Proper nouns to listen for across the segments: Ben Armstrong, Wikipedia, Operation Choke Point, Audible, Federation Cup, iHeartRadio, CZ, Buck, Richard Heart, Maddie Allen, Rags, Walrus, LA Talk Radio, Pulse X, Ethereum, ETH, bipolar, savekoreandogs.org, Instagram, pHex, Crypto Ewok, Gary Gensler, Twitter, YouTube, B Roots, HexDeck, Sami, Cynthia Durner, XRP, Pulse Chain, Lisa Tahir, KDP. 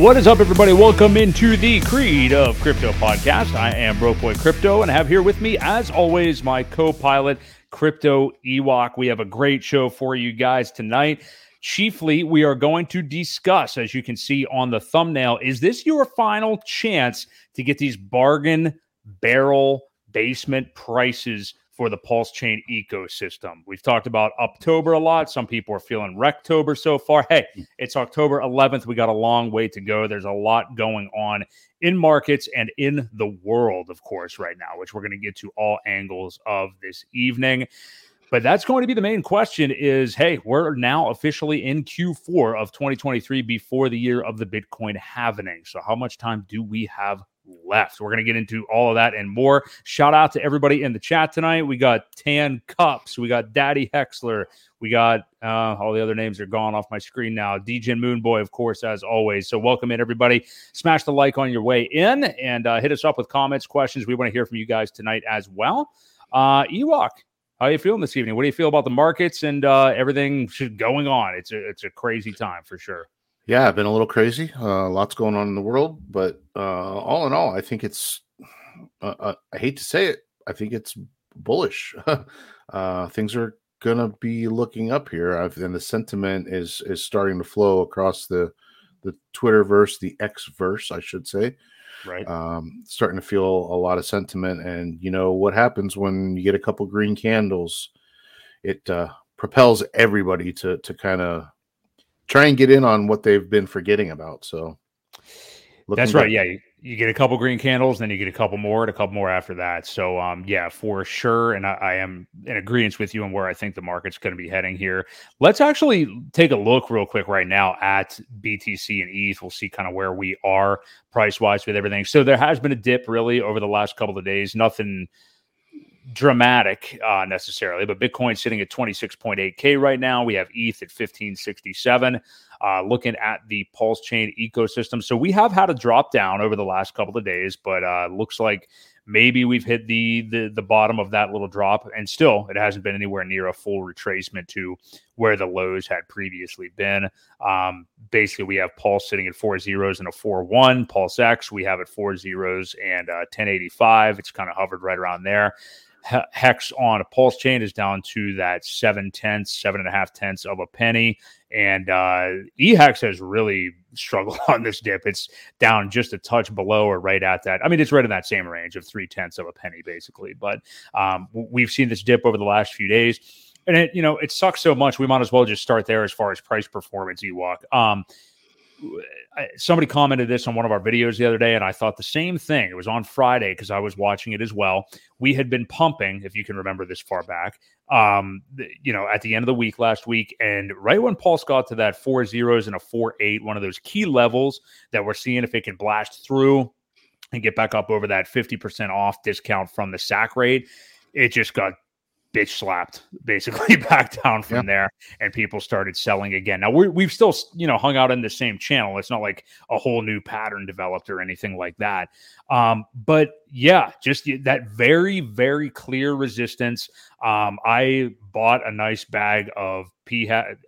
What is up, everybody? Welcome into the Creed of Crypto podcast. I am Broke Boi Crypto, and I have here with me, as always, my co-pilot, Crypto Ewok. We have a great show for you guys tonight. Chiefly, we are going to discuss, as you can see on the thumbnail, is this your final chance to get these bargain barrel basement prices for the Pulse Chain ecosystem? We've talked about Uptober a lot. Some people are feeling Wrecktober so far. Hey, it's October 11th. We got a long way to go. There's a lot going on in markets and in the world, of course, right now, which we're going to get to all angles of this evening. But that's going to be the main question is, hey, we're now officially in Q4 of 2023 before the year of the Bitcoin halvening. So how much time do we have left? We're going to get into all of that and more. Shout out to everybody in the chat tonight. We got Tan Cups. We got Daddy Hexler. We got all the other names are gone off my screen now. DJ Moonboy, of course, as always. So welcome in, everybody. Smash the like on your way in and hit us up with comments, questions. We want to hear from you guys tonight as well. Ewok, how are you feeling this evening? What do you feel about the markets and everything going on? It's a crazy time for sure. Yeah, I've been a little crazy. Lots going on in the world, but all in all, I think it's, I hate to say it, I think it's bullish. Things are going to be looking up here, and the sentiment is starting to flow across the Twitterverse, the X-verse, I should say. Right. Starting to feel a lot of sentiment, and you know what happens when you get a couple green candles, it propels everybody to kind of try and get in on what they've been forgetting about. So that's right. Yeah. You get a couple green candles, then you get a couple more and a couple more after that. So yeah, for sure. And I am in agreement with you on where I think the market's going to be heading here. Let's actually take a look real quick right now at BTC and ETH. We'll see kind of where we are price-wise with everything. So there has been a dip really over the last couple of days. Nothing dramatic necessarily, but Bitcoin's sitting at 26.8K right now. We have ETH at 1567. Looking at the Pulse Chain ecosystem. So we have had a drop down over the last couple of days, but looks like maybe we've hit the bottom of that little drop, and still it hasn't been anywhere near a full retracement to where the lows had previously been. Basically, we have Pulse sitting at 4 zeros and a 4.1. Pulse X, we have at 4 zeros and 1085. It's kind of hovered right around there. Hex on a Pulse Chain is down to that 7/10, 7.5 of a penny. And eHex has really struggled on this dip. It's down just a touch below or right at that. I mean, it's right in that same range of 3/10 of a penny, basically. But we've seen this dip over the last few days. And it, you know, it sucks so much. We might as well just start there as far as price performance, Ewok. Somebody commented this on one of our videos the other day, and I thought the same thing. It was on Friday because I was watching it as well. We had been pumping, if you can remember this far back, at the end of the week last week. And right when Pulse got to that 4 zeros and a 4.8, one of those key levels that we're seeing if it can blast through and get back up over that 50% off discount from the SAC rate, it just got bitch slapped basically back down from there, and people started selling again. Now we've still, hung out in the same channel. It's not like a whole new pattern developed or anything like that. But yeah, just that very, very clear resistance. I bought a nice bag of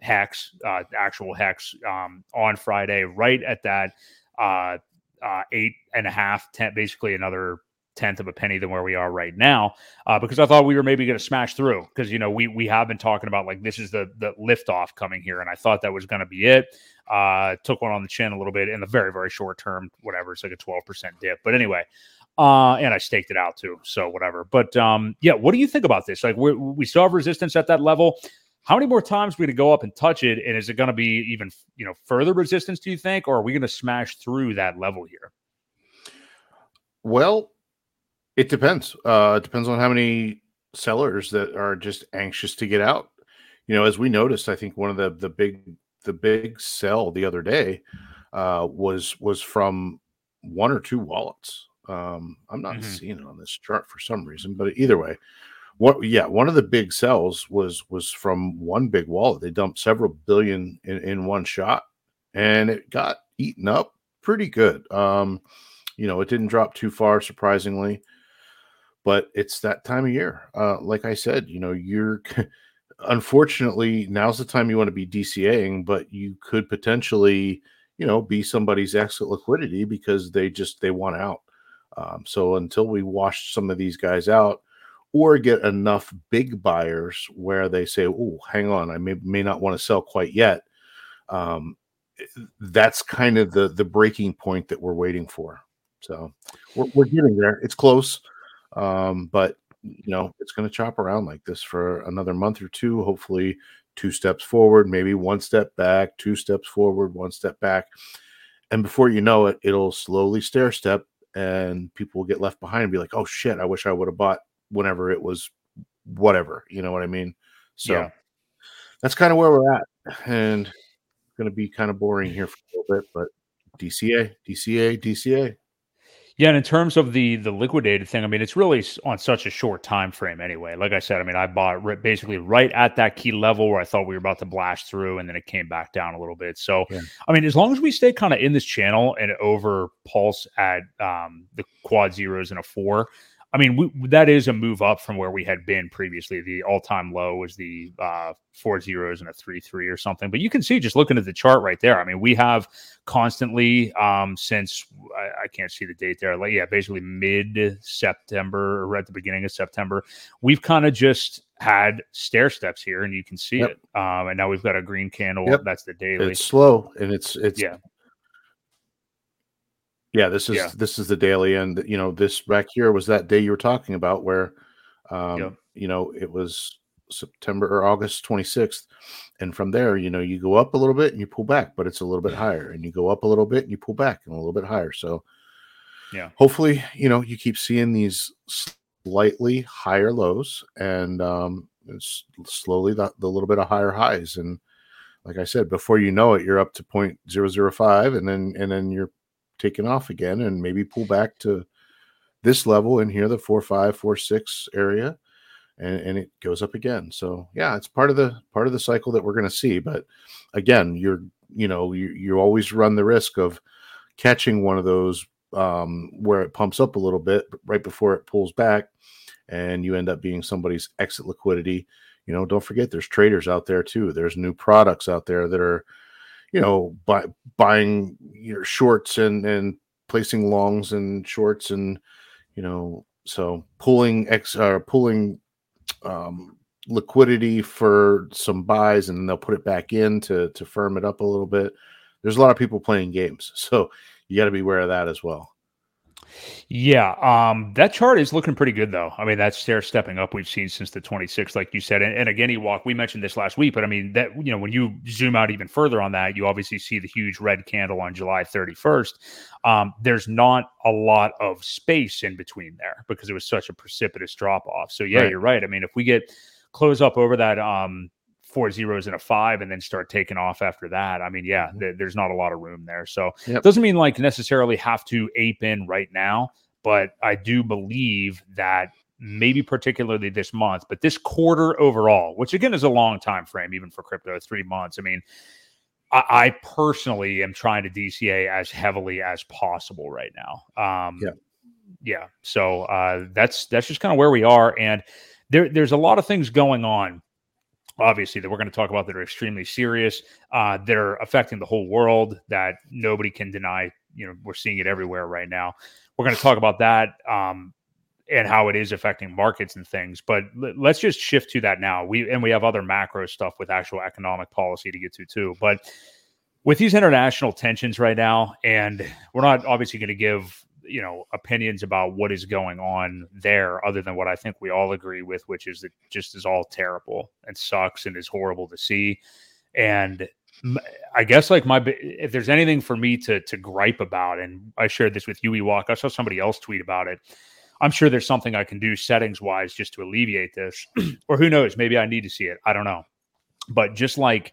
Hex, actual Hex, on Friday, right at that, 8.5, 10, basically another 10th of a penny than where we are right now, because I thought we were maybe going to smash through, because we have been talking about like this is the liftoff coming here, and I thought that was going to be it. Took one on the chin a little bit in the very, very short term, whatever, it's like a 12% dip, but anyway, and I staked it out too, so whatever. But yeah, what do you think about this? Like we still have resistance at that level. How many more times are we going to go up and touch it, and is it going to be even further resistance, do you think, or are we going to smash through that level here? Well, it depends. It depends on how many sellers that are just anxious to get out. As we noticed, I think one of the big sell the other day was from one or two wallets. I'm not seeing it on this chart for some reason, but either way, one of the big sells was from one big wallet. They dumped several billion in one shot, and it got eaten up pretty good. It didn't drop too far, surprisingly. But it's that time of year. Like I said, you're unfortunately, now's the time you want to be DCAing, but you could potentially you know, be somebody's exit liquidity because they want out. So until we wash some of these guys out or get enough big buyers where they say, oh, hang on, I may not want to sell quite yet. That's kind of the breaking point that we're waiting for. So we're getting there. It's close. But, you know, it's going to chop around like this for another month or two, hopefully 2 steps forward, maybe 1 step back, 2 steps forward, 1 step back. And before you know it, it'll slowly stair step and people will get left behind and be like, oh shit, I wish I would have bought whenever it was whatever. You know what I mean? So yeah. That's kind of where we're at. And it's going to be kind of boring here for a little bit, but DCA, DCA, DCA. Yeah, and in terms of the liquidated thing, I mean, it's really on such a short time frame anyway. Like I said, I mean, I bought basically right at that key level where I thought we were about to blast through, and then it came back down a little bit. So, yeah. I mean, as long as we stay kind of in this channel and over Pulse at the quad zeros and a 4, I mean, that is a move up from where we had been previously. The all-time low was the 4 zeros and a 3 3 or something. But you can see just looking at the chart right there. I mean, we have constantly since I can't see the date there. Like, yeah, basically mid-September or at the beginning of September, we've kind of just had stair steps here, and you can see it. And now we've got a green candle. Yep. That's the daily. It's slow, and it's yeah. Yeah, this is the daily, and you know this back here was that day you were talking about where, you know, it was September or August 26th, and from there, you know, you go up a little bit and you pull back, but it's a little bit higher, and you go up a little bit and you pull back and a little bit higher. So, yeah, hopefully, you know, you keep seeing these slightly higher lows and slowly the little bit of higher highs, and like I said, before you know it, you're up to 0.005, and then you're taken off again and maybe pull back to this level in here, the 4.5, 4.6 area, and it goes up again. So yeah, it's part of the cycle that we're going to see. But again, you always run the risk of catching one of those where it pumps up a little bit right before it pulls back, and you end up being somebody's exit liquidity. You know, don't forget there's traders out there too. There's new products out there that are, you know, buying your shorts and placing longs and shorts, and you know, so pulling liquidity for some buys, and they'll put it back in to firm it up a little bit. There's a lot of people playing games, so you got to be aware of that as well. Yeah, that chart is looking pretty good, though. I mean, that's stair-stepping up we've seen since the 26th, like you said. And again, Ewok, we mentioned this last week, but I mean, that, you know, when you zoom out even further on that, you obviously see the huge red candle on July 31st. There's not a lot of space in between there because it was such a precipitous drop-off. So, yeah, right. You're right. I mean, if we close up over that 4 zeros and a 5 and then start taking off after that, I mean, yeah, there's not a lot of room there. So it doesn't mean like necessarily have to ape in right now, but I do believe that maybe particularly this month, but this quarter overall, which again is a long time frame, even for crypto, 3 months. I mean, I personally am trying to DCA as heavily as possible right now. Yeah. So that's just kind of where we are. And there's a lot of things going on, obviously, that we're going to talk about that are extremely serious, that are affecting the whole world, that nobody can deny. You know, we're seeing it everywhere right now. We're going to talk about that and how it is affecting markets and things. But let's just shift to that now. We have other macro stuff with actual economic policy to get to too. But with these international tensions right now, and we're not obviously going to give, you know, opinions about what is going on there other than what I think we all agree with, which is that just is all terrible and sucks and is horrible to see. And I guess like if there's anything for me to gripe about, and I shared this with you, Ewok, I saw somebody else tweet about it. I'm sure there's something I can do settings wise just to alleviate this, or who knows, maybe I need to see it. I don't know. But just like,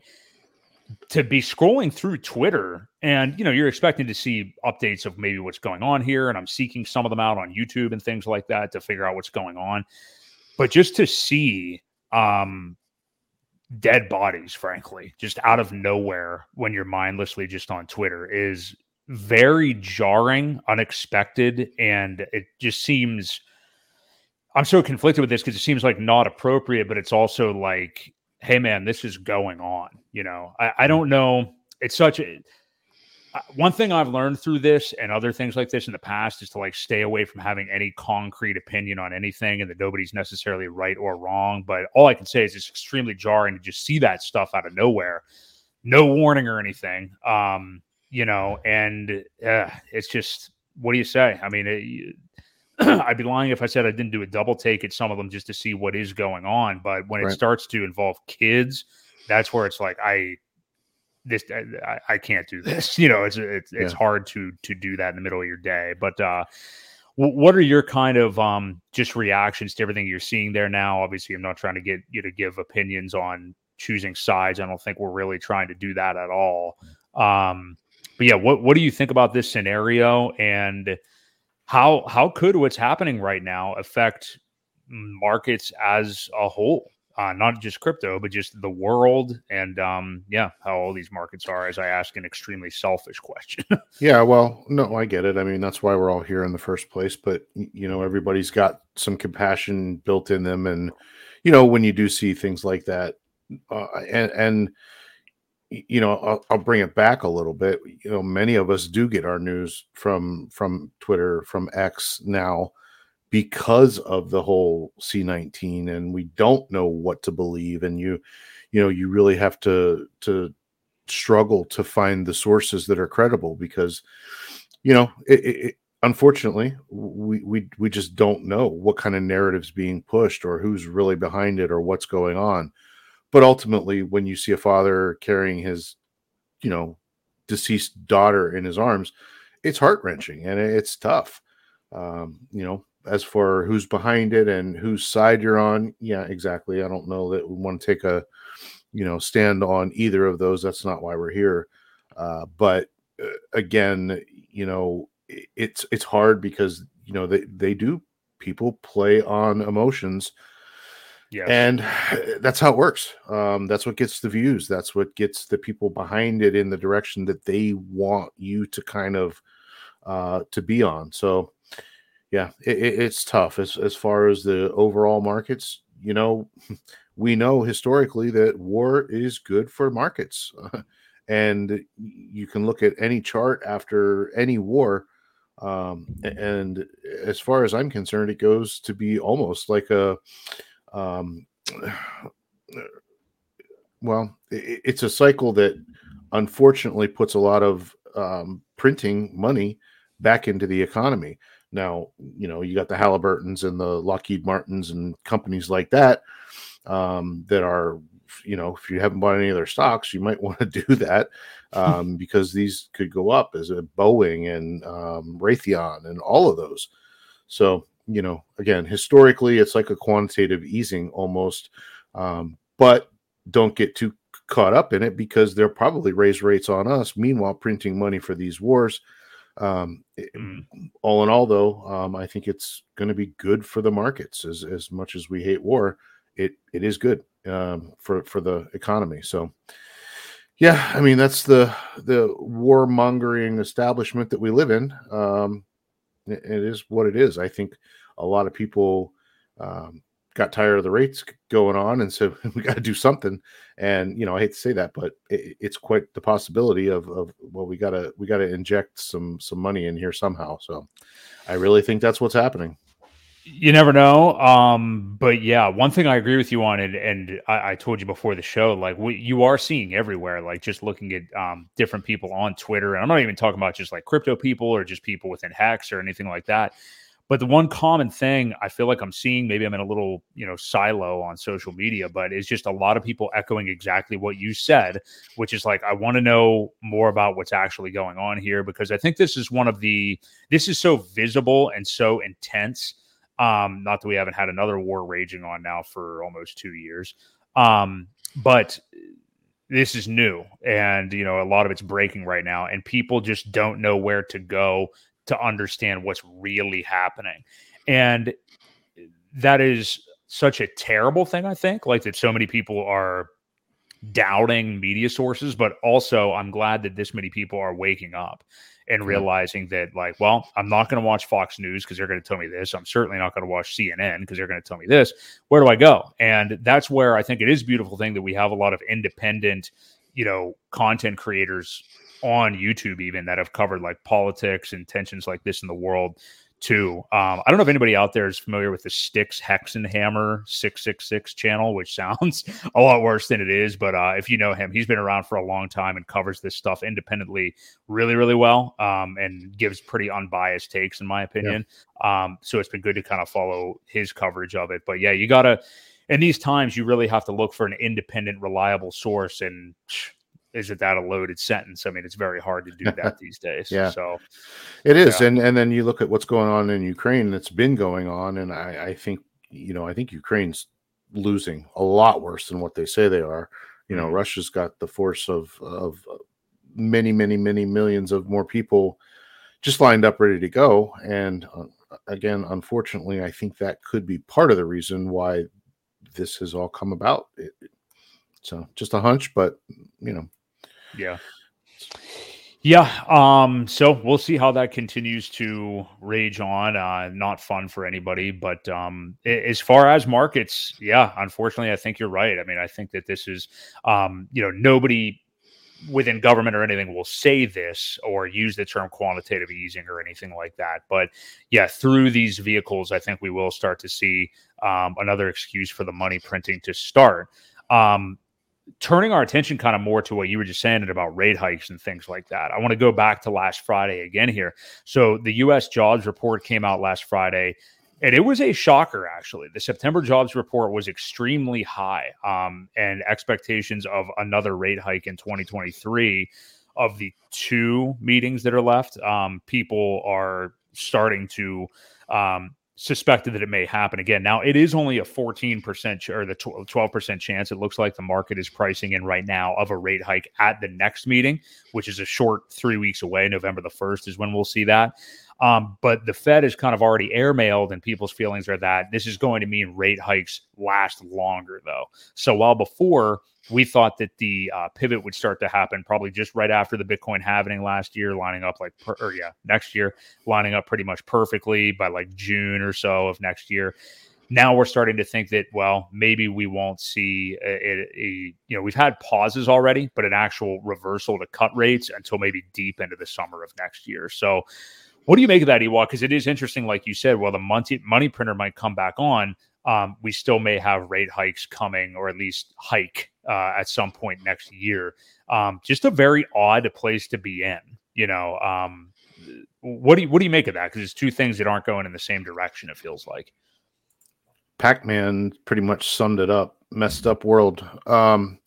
to be scrolling through Twitter and, you know, you're expecting to see updates of maybe what's going on here. And I'm seeking some of them out on YouTube and things like that to figure out what's going on. But just to see dead bodies, frankly, just out of nowhere when you're mindlessly just on Twitter is very jarring, unexpected. And it just seems, I'm so conflicted with this because it seems like not appropriate, but it's also like, hey man, this is going on. You know, I don't know. It's such a, One thing I've learned through this and other things like this in the past is to like stay away from having any concrete opinion on anything, and that nobody's necessarily right or wrong. But all I can say is it's extremely jarring to just see that stuff out of nowhere, no warning or anything. You know, and it's just, what do you say? I mean, I'd be lying if I said I didn't do a double take at some of them just to see what is going on. But when it starts to involve kids, that's where it's like, I can't do this. You know, it's hard to do that in the middle of your day. But what are your kind of just reactions to everything you're seeing there now? Obviously, I'm not trying to get you to give opinions on choosing sides. I don't think we're really trying to do that at all. But yeah, what do you think about this scenario, and how could what's happening right now affect markets as a whole? Not just crypto, but just the world, and how all these markets are, as I ask an extremely selfish question. Yeah, well, no, I get it. I mean, that's why we're all here in the first place. But, you know, everybody's got some compassion built in them. And, you know, when you do see things like that, and you know, I'll bring it back a little bit. You know, many of us do get our news from Twitter, from X now, because of the whole C19, and we don't know what to believe. And you really have to struggle to find the sources that are credible, because, you know, it unfortunately we just don't know what kind of narrative's being pushed or who's really behind it or what's going on. But ultimately, when you see a father carrying his, you know, deceased daughter in his arms, it's heart-wrenching and it's tough. You know, as for who's behind it and whose side you're on, yeah, exactly. I don't know that we want to take a, you know, stand on either of those. That's not why we're here. But again, you know, it's hard because, you know, people play on emotions. Yeah, and that's how it works. That's what gets the views. That's what gets the people behind it in the direction that they want you to kind of to be on. So, yeah, it's tough as far as the overall markets. You know, we know historically that war is good for markets, and you can look at any chart after any war. And as far as I'm concerned, it goes to be almost like a. Well, it's a cycle that unfortunately puts a lot of printing money back into the economy. Now, you know, you got the Halliburtons and the Lockheed Martins and companies like that that are, you know, if you haven't bought any of their stocks, you might want to do that because these could go up as a Boeing and Raytheon and all of those. So, you know, again, historically, it's like a quantitative easing almost, but don't get too caught up in it because they'll probably raise rates on us. Meanwhile, printing money for these wars. All in all, though, I think it's going to be good for the markets. As much as we hate war, it is good for the economy. So, yeah, I mean, that's the warmongering establishment that we live in. It is what it is. I think a lot of people got tired of the rates going on and said, we got to do something. And, you know, I hate to say that, but it's quite the possibility of well, we got to inject some money in here somehow. So I really think that's what's happening. You never know. But yeah, one thing I agree with you on, and I told you before the show, like you are seeing everywhere, like just looking at different people on Twitter. And I'm not even talking about just like crypto people or just people within Hex or anything like that. But the one common thing I feel like I'm seeing, maybe I'm in a little, you know, silo on social media, but it's just a lot of people echoing exactly what you said, which is like, I want to know more about what's actually going on here, because I think this is so visible and so intense. Not that we haven't had another war raging on now for almost 2 years. But this is new, and, you know, a lot of it's breaking right now, and people just don't know where to go to understand what's really happening. And that is such a terrible thing, I think, like that so many people are doubting media sources, but also I'm glad that this many people are waking up and realizing that, like, well, I'm not going to watch Fox News because they're going to tell me this. I'm certainly not going to watch CNN because they're going to tell me this. Where do I go? And that's where I think it is a beautiful thing that we have a lot of independent, you know, content creators on YouTube even that have covered like politics and tensions like this in the world too. I don't know if anybody out there is familiar with the Sticks, Hex and Hammer 666 channel, which sounds a lot worse than it is. But if you know him, he's been around for a long time and covers this stuff independently really, really well, and gives pretty unbiased takes, in my opinion. Yeah. So it's been good to kind of follow his coverage of it. But yeah, you got to, in these times, you really have to look for an independent, reliable source. And is it that a loaded sentence? I mean, it's very hard to do that these days. Yeah, so it is. Yeah. And then you look at what's going on in Ukraine that's been going on. And I think, you know, I think Ukraine's losing a lot worse than what they say they are. You know, Russia's got the force of many, many, many millions of more people just lined up, ready to go. And again, unfortunately, I think that could be part of the reason why this has all come about. So just a hunch, but you know. Yeah. Yeah. So we'll see how that continues to rage on. Not fun for anybody, but as far as markets, yeah, unfortunately, I think you're right. I mean, I think that this is, you know, nobody within government or anything will say this or use the term quantitative easing or anything like that. But yeah, through these vehicles, I think we will start to see another excuse for the money printing to start. Turning our attention kind of more to what you were just saying about rate hikes and things like that. I want to go back to last Friday again here. So the U.S. jobs report came out last Friday, and it was a shocker, actually. The September jobs report was extremely high, and expectations of another rate hike in 2023 of the two meetings that are left. People are starting to suspected that it may happen again. Now, it is only a 14% or the 12% chance, it looks like, the market is pricing in right now of a rate hike at the next meeting, which is a short 3 weeks away. November the 1st is when we'll see that. But the Fed is kind of already airmailed, and people's feelings are that this is going to mean rate hikes last longer, though. So while before we thought that the pivot would start to happen probably just right after the Bitcoin halving last year, lining up like, next year, lining up pretty much perfectly by like June or so of next year. Now we're starting to think that, well, maybe we won't see we've had pauses already, but an actual reversal to cut rates until maybe deep into the summer of next year. So what do you make of that, Ewok? Because it is interesting, like you said, well, the money printer might come back on. We still may have rate hikes coming, or at least hike at some point next year. Just a very odd place to be in, you know. What do you make of that? Because it's two things that aren't going in the same direction, it feels like. Pac-Man pretty much summed it up. Messed up world. You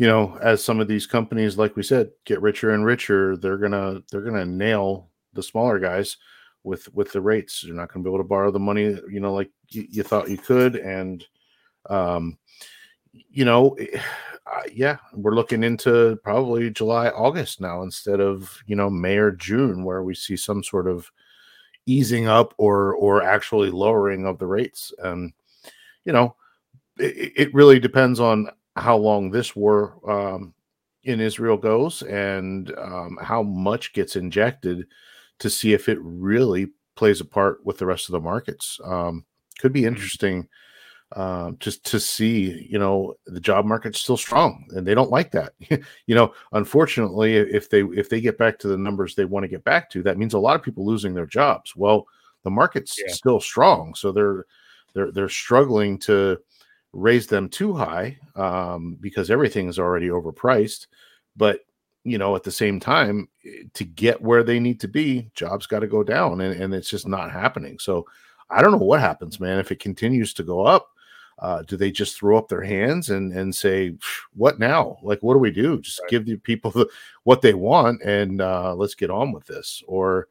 know, as some of these companies, like we said, get richer and richer, they're gonna nail the smaller guys with the rates. You're not going to be able to borrow the money, you know, like you thought you could. And, we're looking into probably July, August now, instead of, you know, May or June, where we see some sort of easing up or actually lowering of the rates. You know, it really depends on how long this war, in Israel goes, and, how much gets injected, to see if it really plays a part with the rest of the markets. Could be interesting just to see, you know, the job market's still strong, and they don't like that. You know, unfortunately, if they get back to the numbers they want to get back to, that means a lot of people losing their jobs. Well, the market's still strong, so they're struggling to raise them too high because everything is already overpriced. But you know, at the same time, to get where they need to be, jobs got to go down, and it's just not happening. So I don't know what happens, man. If it continues to go up, do they just throw up their hands and say, what now? Like, what do we do? Just give the people what they want, and let's get on with this. Or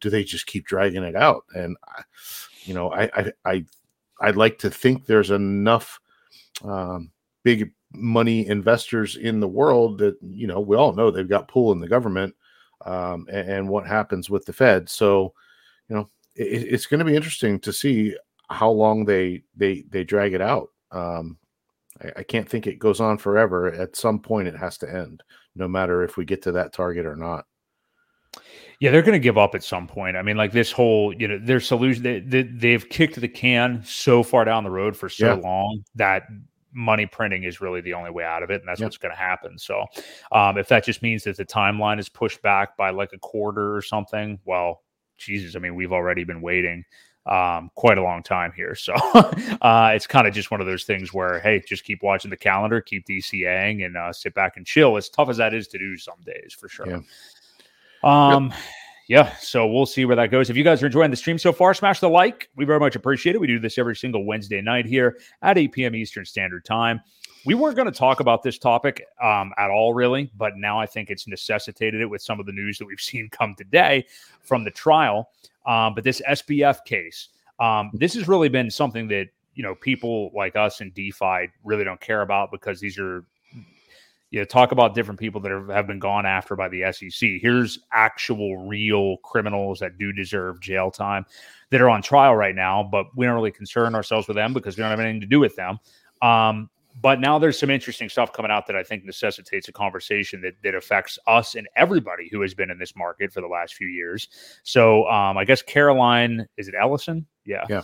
do they just keep dragging it out? And, you know, I'd like to think there's enough big money investors in the world that, you know, we all know they've got pull in the government, and what happens with the Fed. So, you know, it's going to be interesting to see how long they drag it out. I can't think it goes on forever. At some point it has to end, no matter if we get to that target or not. Yeah, they're going to give up at some point. I mean, like this whole, you know, their solution, they've kicked the can so far down the road for so long that money printing is really the only way out of it. And that's what's going to happen. So if that just means that the timeline is pushed back by like a quarter or something, well, Jesus, I mean, we've already been waiting quite a long time here. So it's kind of just one of those things where, hey, just keep watching the calendar, keep DCAing, and sit back and chill, as tough as that is to do some days for sure. Yeah, so we'll see where that goes. If you guys are enjoying the stream so far, smash the like. We very much appreciate it. We do this every single Wednesday night here at 8 p.m. Eastern Standard Time. We weren't going to talk about this topic at all, really, but now I think it's necessitated it with some of the news that we've seen come today from the trial. But this SBF case, this has really been something that, you know, people like us in DeFi really don't care about, because these are, you know, talk about different people that have been gone after by the SEC. Here's actual real criminals that do deserve jail time that are on trial right now, but we don't really concern ourselves with them because we don't have anything to do with them. But now there's some interesting stuff coming out that I think necessitates a conversation that affects us and everybody who has been in this market for the last few years. So I guess Caroline, is it Ellison? Yeah.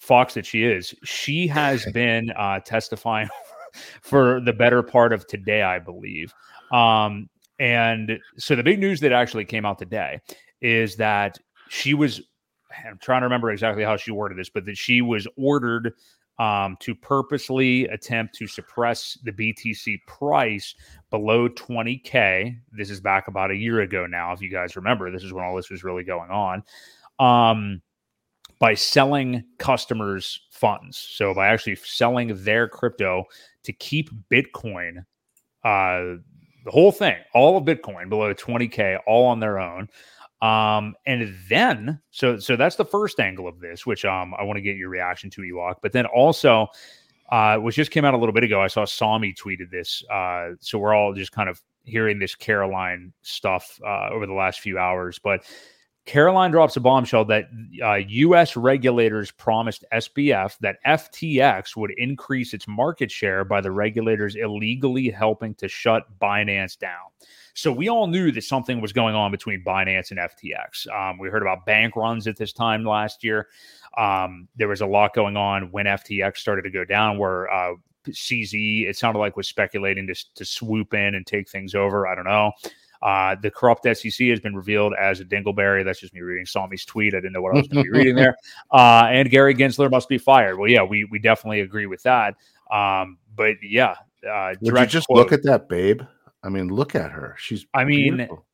Fox that she is. She has been testifying for the better part of today, I believe. And so the big news that actually came out today is that she was, I'm trying to remember exactly how she worded this, but that she was ordered to purposely attempt to suppress the BTC price below 20K. This is back about a year ago now, if you guys remember. This is when all this was really going on. By selling customers' funds. So by actually selling their crypto to keep Bitcoin, the whole thing, all of Bitcoin below 20K, all on their own. And then, so that's the first angle of this, which I want to get your reaction to, Ewok. But then also, which just came out a little bit ago, I saw Sami tweeted this. So we're all just kind of hearing this Caroline stuff over the last few hours. But Caroline drops a bombshell that U.S. regulators promised SBF that FTX would increase its market share by the regulators illegally helping to shut Binance down. So we all knew that something was going on between Binance and FTX. We heard about bank runs at this time last year. There was a lot going on when FTX started to go down, where CZ, it sounded like, was speculating to swoop in and take things over. I don't know. The corrupt SEC has been revealed as a dingleberry. That's just me reading Sami's tweet. I didn't know what I was going to be reading there. And Gary Gensler must be fired. Well, yeah, we definitely agree with that. But yeah, would you just quote, look at that babe? I mean, look at her. She's beautiful.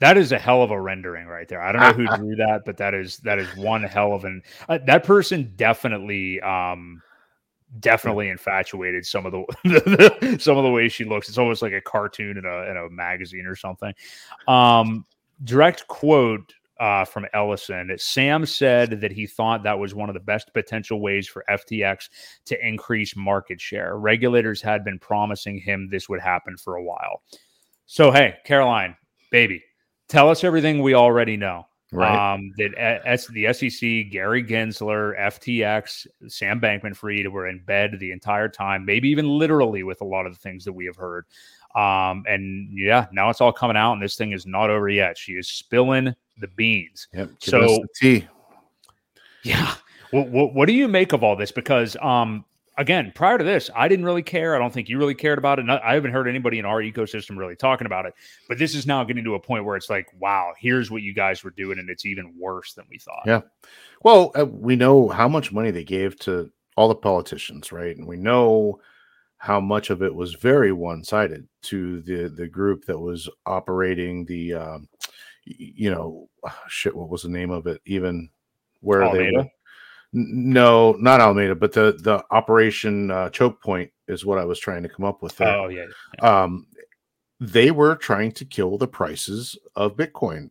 That is a hell of a rendering right there. I don't know who drew that, but that is one hell of an. That person definitely. Definitely infatuated some of the some of the way she looks. It's almost like a cartoon in a magazine or something. Direct quote from Ellison. Sam said that he thought that was one of the best potential ways for FTX to increase market share. Regulators had been promising him this would happen for a while. So hey, Caroline, baby, tell us everything we already know. Right. The SEC, Gary Gensler, FTX, Sam Bankman-Fried were in bed the entire time, maybe even literally with a lot of the things that we have heard. And yeah, now it's all coming out, and this thing is not over yet. She is spilling the beans. Yep. So, give us the tea. Yeah. What do you make of all this? Because, again, prior to this, I didn't really care. I don't think you really cared about it. I haven't heard anybody in our ecosystem really talking about it. But this is now getting to a point where it's like, wow, here's what you guys were doing, and it's even worse than we thought. Yeah. Well, we know how much money they gave to all the politicians, right? And we know how much of it was very one-sided to the group that was operating the, what was the name of it? Even where Almeida? They were. No, not Almeida, but the Operation Choke Point is what I was trying to come up with there. Oh, yeah. They were trying to kill the prices of Bitcoin,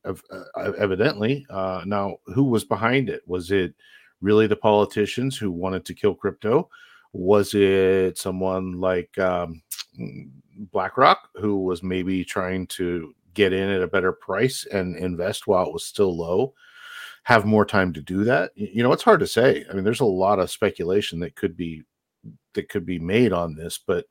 evidently. Now, who was behind it? Was it really the politicians who wanted to kill crypto? Was it someone like BlackRock, who was maybe trying to get in at a better price and invest while it was still low? Have more time to do that. You know, it's hard to say. I mean, there's a lot of speculation that could be made on this, but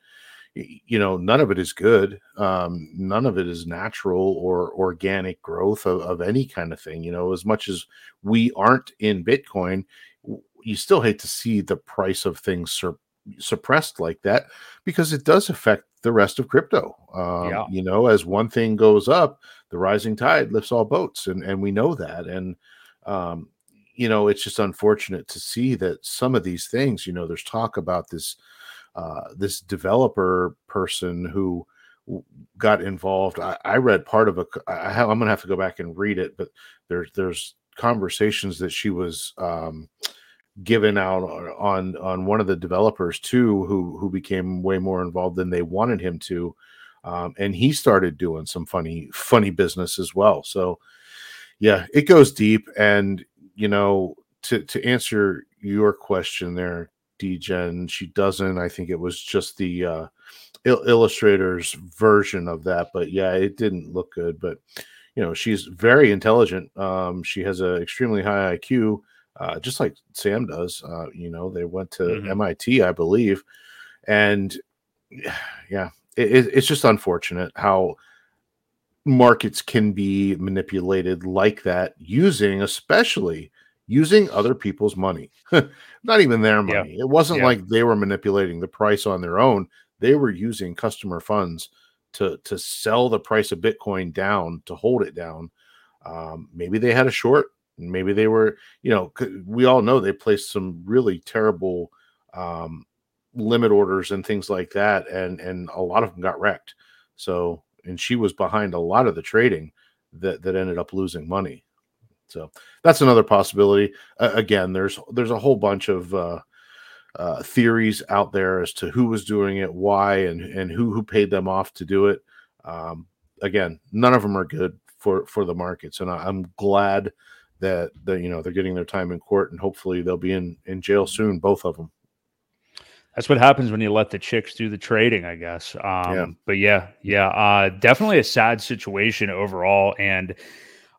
you know, none of it is good. None of it is natural or organic growth of any kind of thing. You know, as much as we aren't in Bitcoin, you still hate to see the price of things suppressed like that, because it does affect the rest of crypto. You know, as one thing goes up, the rising tide lifts all boats, and we know that. And you know, it's just unfortunate to see that some of these things, you know, there's talk about this this developer person who got involved. I read part of I'm gonna have to go back and read it, but there's conversations that she was given out on one of the developers too, who became way more involved than they wanted him to, and he started doing some funny business as well. So yeah, it goes deep. And you know, to answer your question there, DGen, she doesn't. I think it was just the illustrator's version of that, but yeah, it didn't look good. But you know, she's very intelligent. She has an extremely high IQ. Just like Sam does, you know, they went to MIT, I believe. And yeah, it's just unfortunate how markets can be manipulated like that, especially using other people's money, not even their money. Yeah. It wasn't like they were manipulating the price on their own. They were using customer funds to sell the price of Bitcoin down, to hold it down. Maybe they had a short. Maybe they were, you know, we all know they placed some really terrible limit orders and things like that, and a lot of them got wrecked. So, and she was behind a lot of the trading that ended up losing money. So that's another possibility. Again, there's a whole bunch of theories out there as to who was doing it, why, and who paid them off to do it. Again, none of them are good for the markets, and I'm glad that you know, they're getting their time in court, and hopefully they'll be in jail soon, both of them. That's what happens when you let the chicks do the trading, I guess. But definitely a sad situation overall, and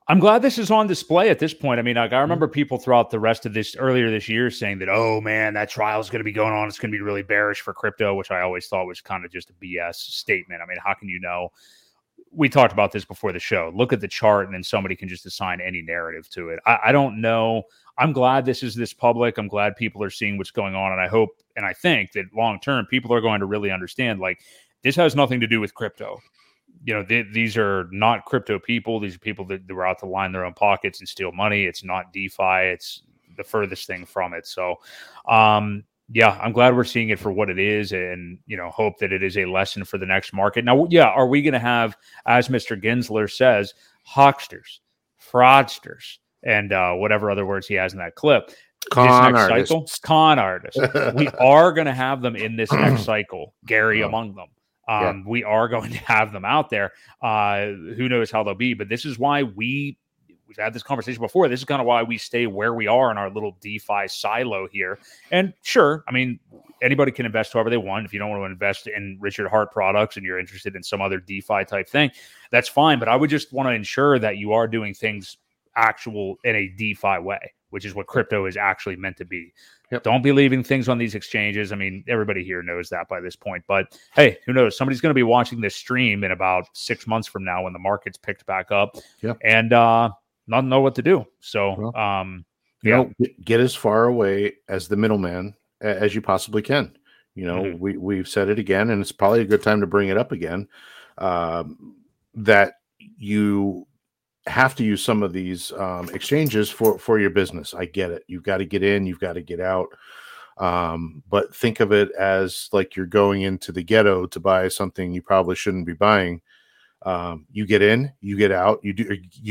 I'm glad this is on display at this point. I mean, like, I remember people throughout the rest of this earlier this year saying that, oh man, that trial is going to be going on, it's going to be really bearish for crypto, which I always thought was kind of just a BS statement. I mean, how can you know? We talked about this before the show. Look at the chart, and then somebody can just assign any narrative to it. I don't know. I'm glad this is this public. I'm glad people are seeing what's going on. And I hope, and I think that long-term, people are going to really understand, like, this has nothing to do with crypto. You know, these are not crypto people. These are people that were out to line their own pockets and steal money. It's not DeFi. It's the furthest thing from it. So, yeah, I'm glad we're seeing it for what it is, and, you know, hope that it is a lesson for the next market. Now, yeah, are we going to have, as Mr. Gensler says, hocksters, fraudsters, and whatever other words he has in that clip? Con artists. We are going to have them in this next cycle, Gary among them. We are going to have them out there. Who knows how they'll be, but this is why we've had this conversation before. This is kind of why we stay where we are in our little DeFi silo here. And sure, I mean, anybody can invest however they want. If you don't want to invest in Richard Heart products and you're interested in some other DeFi type thing, that's fine. But I would just want to ensure that you are doing things actual in a DeFi way, which is what crypto is actually meant to be. Yep. Don't be leaving things on these exchanges. I mean, everybody here knows that by this point. But hey, who knows? Somebody's going to be watching this stream in about 6 months from now when the market's picked back up. Yep. And, not know what to do. So, you know, get as far away as the middleman as you possibly can. You know, we've said it again, and it's probably a good time to bring it up again, that you have to use some of these exchanges for your business. I get it. You've got to get in, you've got to get out. But think of it as like you're going into the ghetto to buy something you probably shouldn't be buying. You get in, you get out, you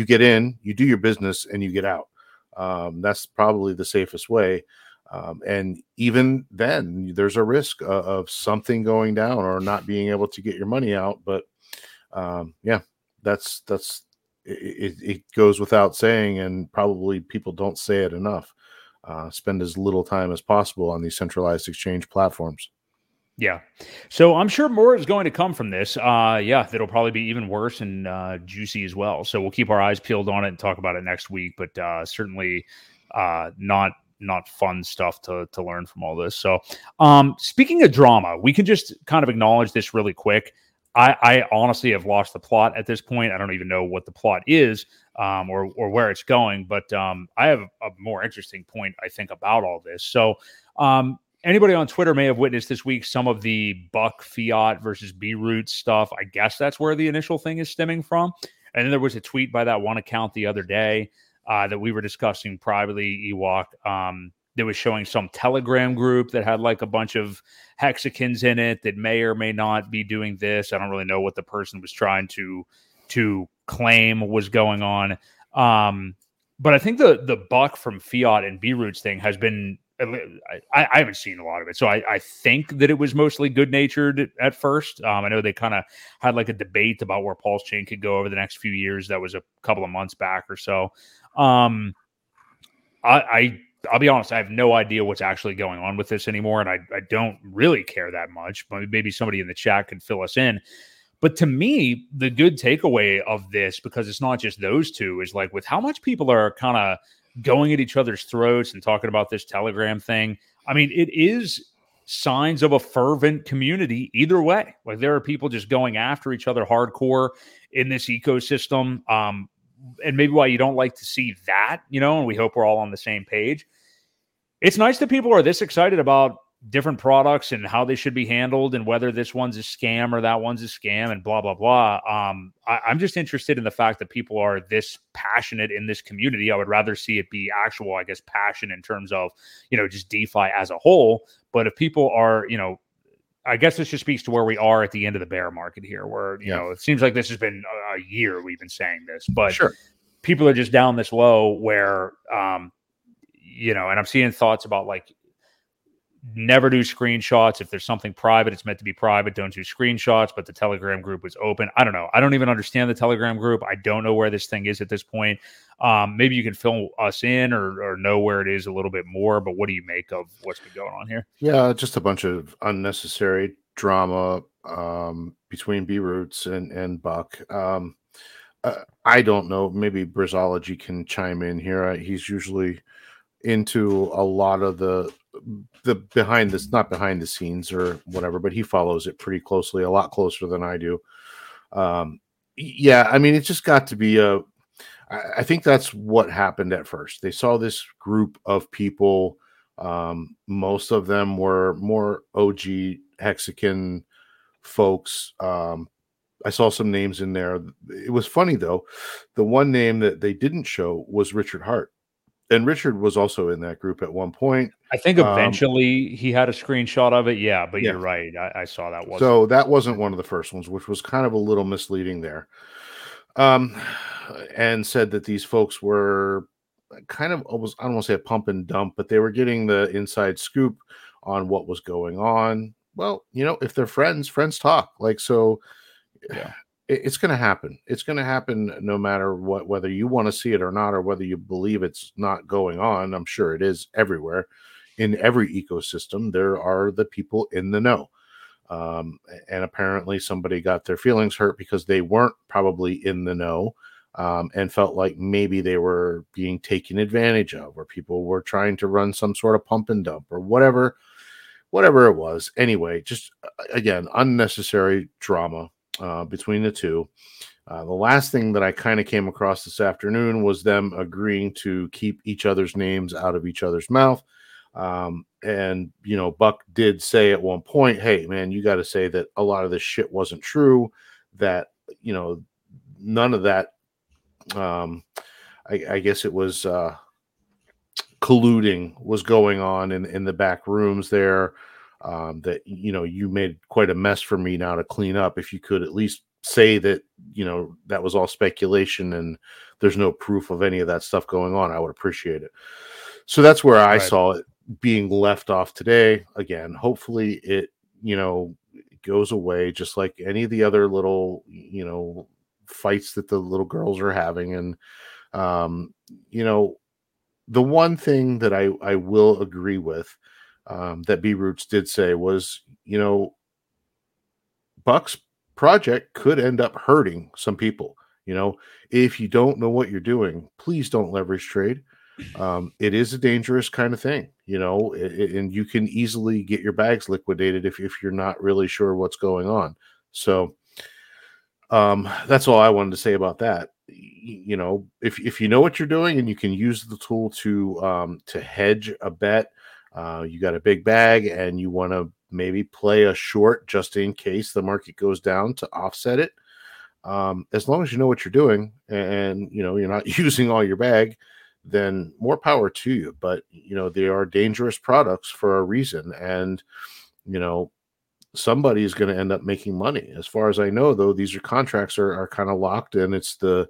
get in, you do your business, and you get out. That's probably the safest way. And even then, there's a risk of something going down or not being able to get your money out. But it goes without saying, and probably people don't say it enough. Spend as little time as possible on these centralized exchange platforms. Yeah. So I'm sure more is going to come from this. That'll probably be even worse and juicy as well. So we'll keep our eyes peeled on it and talk about it next week, but certainly not fun stuff to learn from all this. So speaking of drama, we can just kind of acknowledge this really quick. I honestly have lost the plot at this point. I don't even know what the plot is or where it's going, but I have a more interesting point, I think, about all this. So Anybody on Twitter may have witnessed this week some of the Buck fiat versus B Roots stuff. I guess that's where the initial thing is stemming from. And then there was a tweet by that one account the other day that we were discussing privately, Ewok, that was showing some Telegram group that had like a bunch of hexagons in it that may or may not be doing this. I don't really know what the person was trying to claim was going on. But I think the Buck from fiat and B Roots thing has been... I haven't seen a lot of it. So I think that it was mostly good-natured at first. I know they kind of had like a debate about where Pulse Chain could go over the next few years. That was a couple of months back or so. I'll be honest. I have no idea what's actually going on with this anymore. And I don't really care that much. But maybe somebody in the chat could fill us in. But to me, the good takeaway of this, because it's not just those two, is like with how much people are kind of going at each other's throats and talking about this Telegram thing. I mean, it is signs of a fervent community either way. Like there are people just going after each other hardcore in this ecosystem. And maybe why you don't like to see that, you know, and we hope we're all on the same page. It's nice that people are this excited about different products and how they should be handled and whether this one's a scam or that one's a scam and blah, blah, blah. I'm just interested in the fact that people are this passionate in this community. I would rather see it be actual, I guess, passion in terms of, you know, just DeFi as a whole. But if people are, you know, I guess this just speaks to where we are at the end of the bear market here, where, you know, it seems like this has been a year we've been saying this, but people are just down this low where, you know, and I'm seeing thoughts about like, never do screenshots. If there's something private, it's meant to be private. Don't do screenshots, but the Telegram group was open. I don't know. I don't even understand the Telegram group. I don't know where this thing is at this point. Maybe you can fill us in or know where it is a little bit more, but what do you make of what's been going on here? Yeah, just a bunch of unnecessary drama between B Roots and Buck. I don't know. Maybe Brizology can chime in here. He's usually into a lot of the behind this, not behind the scenes or whatever, but he follows it pretty closely, a lot closer than I do. Yeah, I mean, it's just got to be I think that's what happened at first. They saw this group of people. Most of them were more OG Hexican folks. I saw some names in there. It was funny though. The one name that they didn't show was Richard Heart. And Richard was also in that group at one point. I think eventually he had a screenshot of it. Yeah, but you're right. I saw that one. So that wasn't one of the first ones, which was kind of a little misleading there. And said that these folks were kind of almost, I don't want to say a pump and dump, but they were getting the inside scoop on what was going on. Well, you know, if they're friends, friends talk. Like, so yeah. It's going to happen. It's going to happen no matter what, whether you want to see it or not, or whether you believe it's not going on. I'm sure it is everywhere. In every ecosystem, there are the people in the know. And apparently somebody got their feelings hurt because they weren't probably in the know and felt like maybe they were being taken advantage of, or people were trying to run some sort of pump and dump or whatever it was. Anyway, just, again, unnecessary drama between the two. The last thing that I kind of came across this afternoon was them agreeing to keep each other's names out of each other's mouth. And, you know, Buck did say at one point, hey, man, you got to say that a lot of this shit wasn't true, that, you know, none of that, I guess it was colluding was going on in the back rooms there. That, you know, you made quite a mess for me now to clean up. If you could at least say that, you know, that was all speculation and there's no proof of any of that stuff going on, I would appreciate it. So that's where I saw it being left off today. Again, hopefully it, you know, goes away just like any of the other little, you know, fights that the little girls are having. And, you know, the one thing that I will agree with that B Roots did say was, you know, Buck's project could end up hurting some people. You know, if you don't know what you're doing, please don't leverage trade. It is a dangerous kind of thing, you know, and you can easily get your bags liquidated if you're not really sure what's going on. So that's all I wanted to say about that. You know, if you know what you're doing and you can use the tool to hedge a bet, You got a big bag and you want to maybe play a short just in case the market goes down to offset it. As long as you know what you're doing and you know, you're not using all your bag, then more power to you. But, you know, they are dangerous products for a reason. And, you know, somebody is going to end up making money. As far as I know, though, these are contracts are kind of locked in. It's the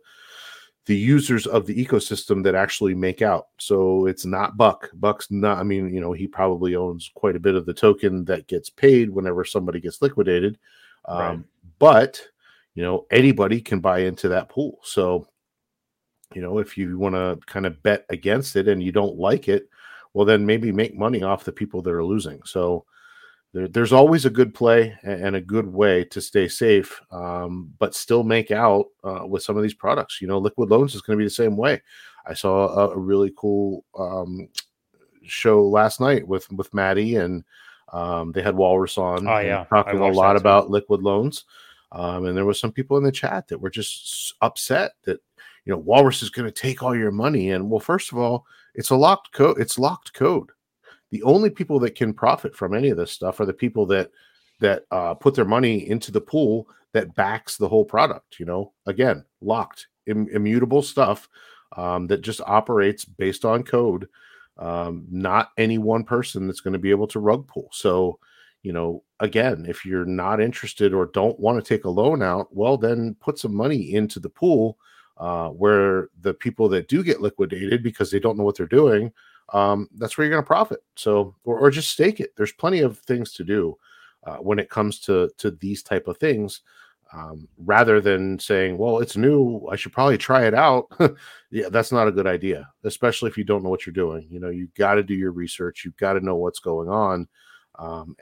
users of the ecosystem that actually make out. So it's not Buck. Buck's not, I mean, you know, he probably owns quite a bit of the token that gets paid whenever somebody gets liquidated. Right. But, you know, anybody can buy into that pool. So, you know, if you want to kind of bet against it and you don't like it, well, then maybe make money off the people that are losing. So there's always a good play and a good way to stay safe, but still make out with some of these products. You know, Liquid Loans is going to be the same way. I saw a really cool show last night with Maddie, and they had Walrus on. Oh, yeah. Talking a lot about Liquid Loans. And there were some people in the chat that were just upset that, you know, Walrus is going to take all your money. And, well, first of all, it's a locked code. It's locked code. The only people that can profit from any of this stuff are the people that put their money into the pool that backs the whole product. You know, again, locked, immutable stuff that just operates based on code. Not any one person that's going to be able to rug pull. So, you know, again, if you're not interested or don't want to take a loan out, well, then put some money into the pool where the people that do get liquidated because they don't know what they're doing. That's where you're going to profit. So, or just stake it. There's plenty of things to do when it comes to these type of things, rather than saying, well, it's new, I should probably try it out. Yeah, that's not a good idea, especially if you don't know what you're doing. You know, you've got to do your research. You've got to know what's going on,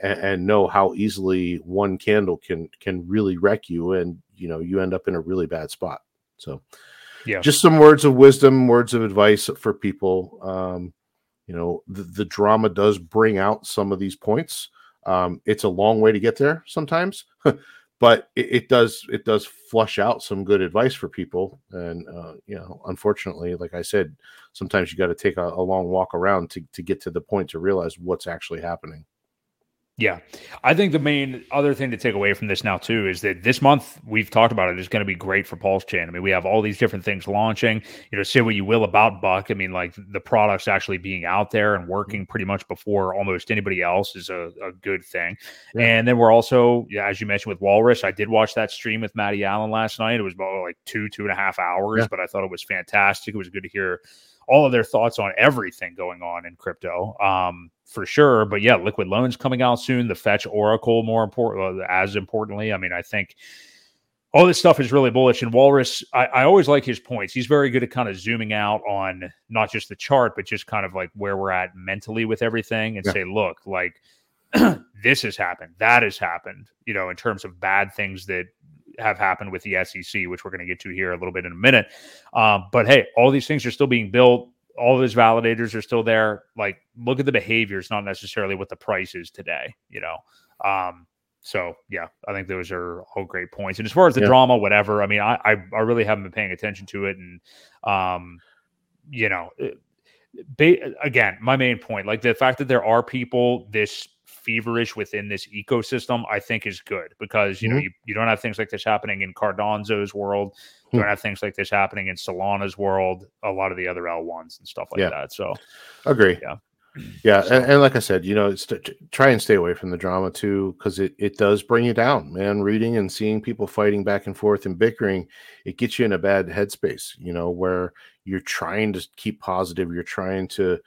and know how easily one candle can really wreck you. And, you know, you end up in a really bad spot. So yeah, just some words of wisdom, words of advice for people. You know, the drama does bring out some of these points. It's a long way to get there sometimes, but it does flush out some good advice for people. And, you know, unfortunately, like I said, sometimes you got to take a long walk around to get to the point to realize what's actually happening. Yeah, I think the main other thing to take away from this now, too, is that this month we've talked about it is going to be great for Pulse Chain. I mean, we have all these different things launching. You know, say what you will about Buck. I mean, like the products actually being out there and working pretty much before almost anybody else is a good thing. Yeah. And then we're also, yeah, as you mentioned, with Walrus, I did watch that stream with Maddie Allen last night. It was about like 2.5 hours, yeah. But I thought it was fantastic. It was good to hear all of their thoughts on everything going on in crypto, for sure. But yeah, Liquid Loans coming out soon, the Fetch Oracle, as importantly, I mean, I think all this stuff is really bullish. And Walrus, I always like his points. He's very good at kind of zooming out on not just the chart, but just kind of like where we're at mentally with everything and say, look, like this has happened, that has happened, you know, in terms of bad things that have happened with the SEC, which we're going to get to here a little bit in a minute. But hey, all these things are still being built. All those validators are still there. Like, look at the behaviors, not necessarily what the price is today, you know? So yeah, I think those are all great points. And as far as the drama, whatever, I mean, I really haven't been paying attention to it. And, you know, again, my main point, like the fact that there are people this feverish within this ecosystem, I think is good because, you know, you don't have things like this happening in Cardano's world. You don't have things like this happening in Solana's world, a lot of the other L1s and stuff like that. So agree. Yeah. So. And like I said, you know, it's try and stay away from the drama too, because it does bring you down, man. Reading and seeing people fighting back and forth and bickering, it gets you in a bad headspace, you know, where you're trying to keep positive. You're trying to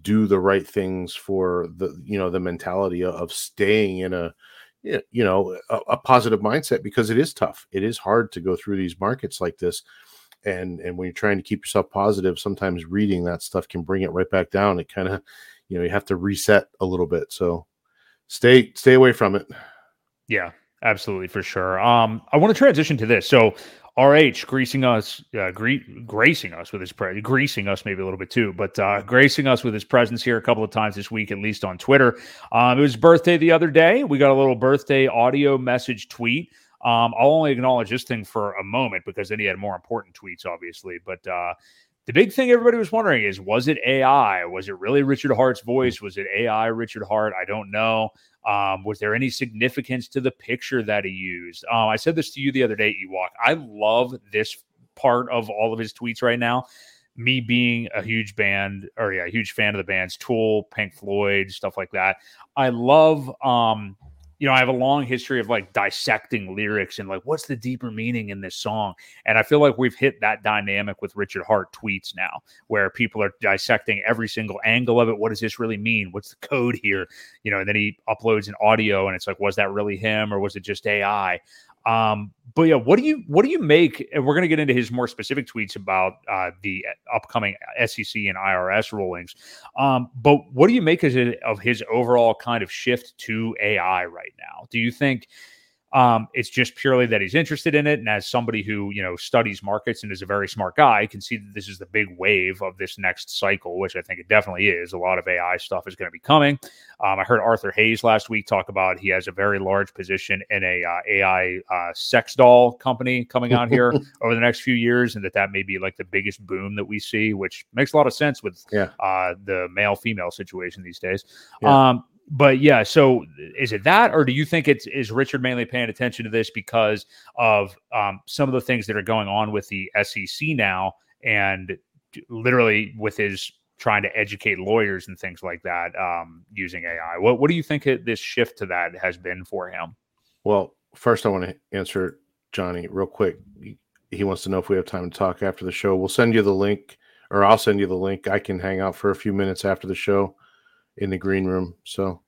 do the right things for the, you know, the mentality of staying in a, you know, a positive mindset, because it is tough. It is hard to go through these markets like this. And when you're trying to keep yourself positive, sometimes reading that stuff can bring it right back down. It kind of, you know, you have to reset a little bit. So stay away from it. Yeah, absolutely. For sure. I want to transition to this. So RH gracing us with his presence here a couple of times this week, at least on Twitter. It was his birthday the other day. We got a little birthday audio message tweet. I'll only acknowledge this thing for a moment because then he had more important tweets, obviously. But The big thing everybody was wondering is, was it AI? Was it really Richard Hart's voice? Was it AI Richard Hart? I don't know. Was there any significance to the picture that he used? I said this to you the other day, Ewok. I love this part of all of his tweets right now. Me being a huge fan of the bands Tool, Pink Floyd, stuff like that. I love, I have a long history of like dissecting lyrics and like, what's the deeper meaning in this song? And I feel like we've hit that dynamic with Richard Hart tweets now, where people are dissecting every single angle of it. What does this really mean? What's the code here? You know, and then he uploads an audio and it's like, was that really him or was it just AI? But yeah, what do you make? And we're going to get into his more specific tweets about the upcoming SEC and IRS rulings. But what do you make of his overall kind of shift to AI right now? Do you think it's just purely that he's interested in it? And as somebody who, studies markets and is a very smart guy, can see that this is the big wave of this next cycle, which I think it definitely is. A lot of AI stuff is going to be coming. I heard Arthur Hayes last week talk about he has a very large position in a AI sex doll company coming out here over the next few years, and that may be like the biggest boom that we see, which makes a lot of sense with the male-female situation these days. Yeah. But yeah, so is it that, or do you think is Richard mainly paying attention to this because of some of the things that are going on with the SEC now, and literally with his trying to educate lawyers and things like that using AI? What do you think this shift to that has been for him? Well, first I want to answer Johnny real quick. He wants to know if we have time to talk after the show. We'll send you the link, or I'll send you the link. I can hang out for a few minutes after the show in the green room. So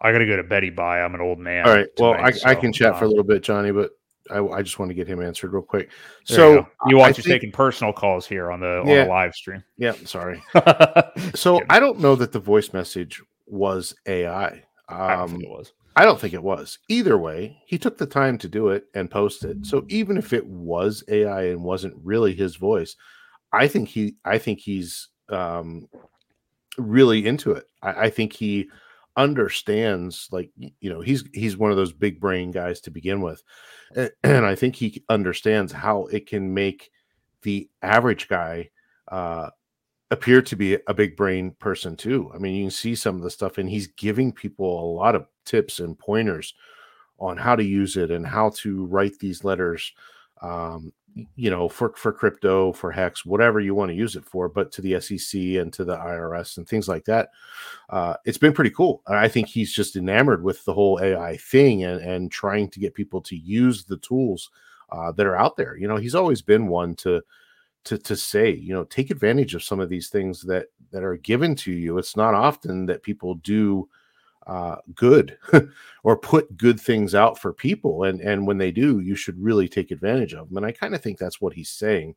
I got to go to Betty Buy. I'm an old man. All right. Well, I can chat for a little bit, Johnny, but I just want to get him answered real quick. So you watch you taking personal calls here on the live stream. Yeah. Sorry. So I don't know that the voice message was AI. I don't think it was. Either way, he took the time to do it and post it. So even if it was AI and wasn't really his voice, I think he's really into it. I think he understands, he's one of those big brain guys to begin with. And I think he understands how it can make the average guy appear to be a big brain person too. I mean, you can see some of the stuff, and he's giving people a lot of tips and pointers on how to use it and how to write these letters, for crypto, for Hex, whatever you want to use it for, but to the SEC and to the IRS and things like that. It's been pretty cool. I think he's just enamored with the whole AI thing and trying to get people to use the tools that are out there. He's always been one to say, take advantage of some of these things that are given to you. It's not often that people do good or put good things out for people, and when they do, you should really take advantage of them. And I kind of think that's what he's saying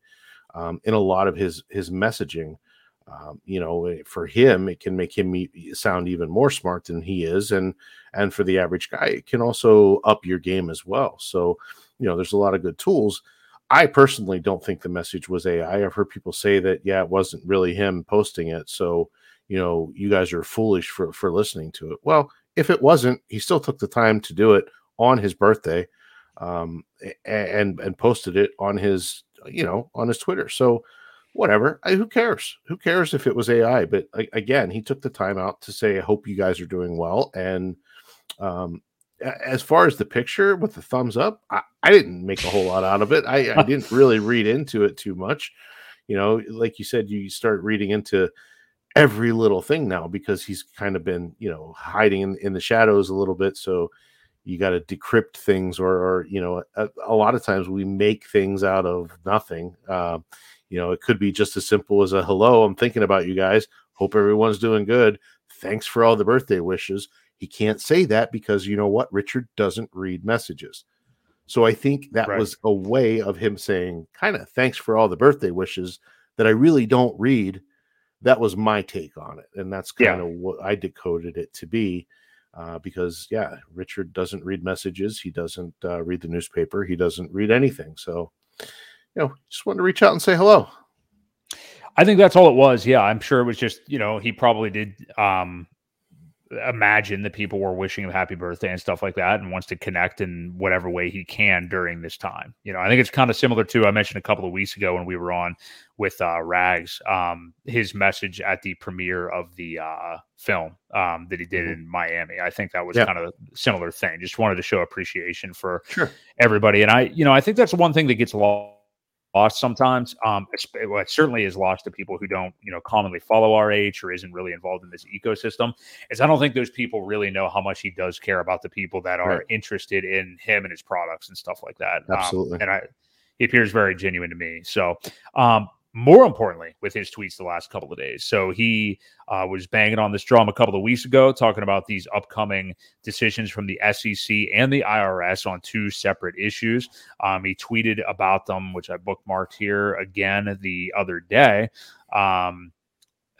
in a lot of his messaging. For him, it can make him sound even more smart than he is, and for the average guy, it can also up your game as well. So there's a lot of good tools. I personally don't think the message was AI. I've heard people say that it wasn't really him posting it, so you guys are foolish for listening to it. Well, if it wasn't, he still took the time to do it on his birthday, and posted it on his, on his Twitter. So whatever, who cares? Who cares if it was AI? But again, he took the time out to say, I hope you guys are doing well. And, as far as the picture with the thumbs up, I didn't make a whole lot out of it. I didn't really read into it too much. Like you said, you start reading into every little thing now because he's kind of been, hiding in the shadows a little bit. So you got to decrypt things, or a lot of times we make things out of nothing. It could be just as simple as a hello, I'm thinking about you guys. Hope everyone's doing good. Thanks for all the birthday wishes. He can't say that because you know what? Richard doesn't read messages. So I think that was a way of him saying kind of thanks for all the birthday wishes that I really don't read. That was my take on it, and that's kind of what I decoded it to be, because, Richard doesn't read messages. He doesn't read the newspaper. He doesn't read anything. So, just wanted to reach out and say hello. I think that's all it was. Yeah, I'm sure it was just, he probably did imagine that people were wishing him happy birthday and stuff like that, and wants to connect in whatever way he can during this time. You know, I think it's kind of similar to, I mentioned a couple of weeks ago when we were on with Rags, his message at the premiere of the film that he did in Miami. I think that was kind of a similar thing. Just wanted to show appreciation for everybody. And I think that's one thing that gets lost sometimes. It certainly is lost to people who don't, commonly follow RH or isn't really involved in this ecosystem, is I don't think those people really know how much he does care about the people that are interested in him and his products and stuff like that. Absolutely. He appears very genuine to me. So, more importantly, with his tweets the last couple of days. So he was banging on this drum a couple of weeks ago, talking about these upcoming decisions from the SEC and the IRS on two separate issues. He tweeted about them, which I bookmarked here again the other day,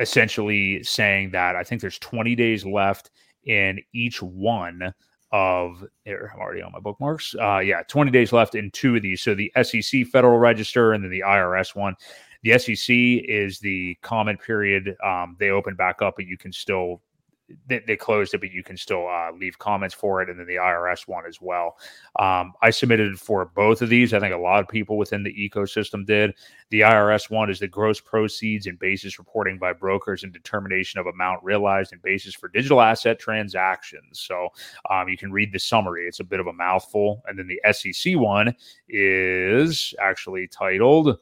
essentially saying that I think there's 20 days left in each one of, here, I'm already on my bookmarks. 20 days left in two of these. So the SEC Federal Register and then the IRS one. The SEC is the comment period. They open back up, but you can still, they closed it, but you can still leave comments for it. And then the IRS one as well. I submitted for both of these. I think a lot of people within the ecosystem did. The IRS one is the gross proceeds and basis reporting by brokers and determination of amount realized and basis for digital asset transactions. So you can read the summary. It's a bit of a mouthful. And then the SEC one is actually titled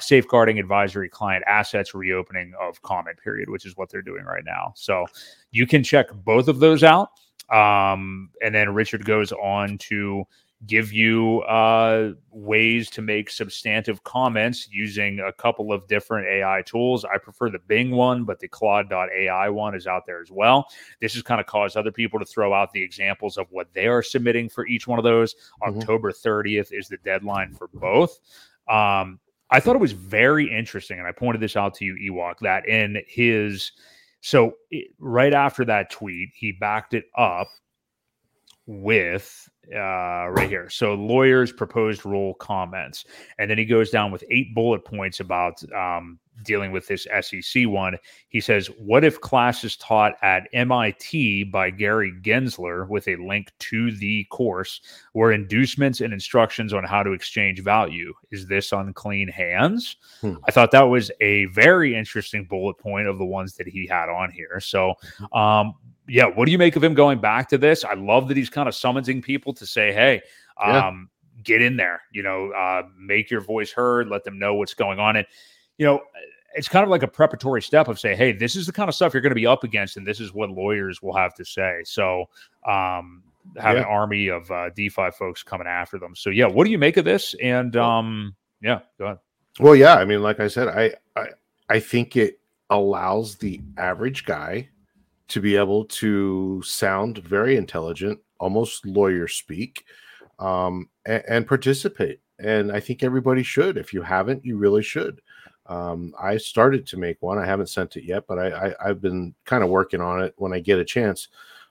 Safeguarding Advisory Client Assets Reopening of Comment Period, which is what they're doing right now. So you can check both of those out. And then Richard goes on to give you ways to make substantive comments using a couple of different AI tools. I prefer the Bing one, but the Claude.ai one is out there as well. This has kind of caused other people to throw out the examples of what they are submitting for each one of those. October 30th is the deadline for both. I thought it was very interesting, and I pointed this out to you, Ewok, that in his, right after that tweet, he backed it up with right here. So lawyers' proposed rule comments. And then he goes down with 8 bullet points about dealing with this SEC one. He says, what if classes taught at MIT by Gary Gensler with a link to the course were inducements and instructions on how to exchange value? Is this unclean hands? I thought that was a very interesting bullet point of the ones that he had on here. So, what do you make of him going back to this? I love that he's kind of summoning people to say, hey, get in there, make your voice heard, let them know what's going on. And, it's kind of like a preparatory step of say, hey, this is the kind of stuff you're going to be up against, and this is what lawyers will have to say. So have an army of DeFi folks coming after them. So, what do you make of this? And, go ahead. Well, I mean, like I said, I think it allows the average guy to be able to sound very intelligent, almost lawyer speak, and participate. And I think everybody should. If you haven't, you really should. I started to make one. I haven't sent it yet, but I've been kind of working on it when I get a chance,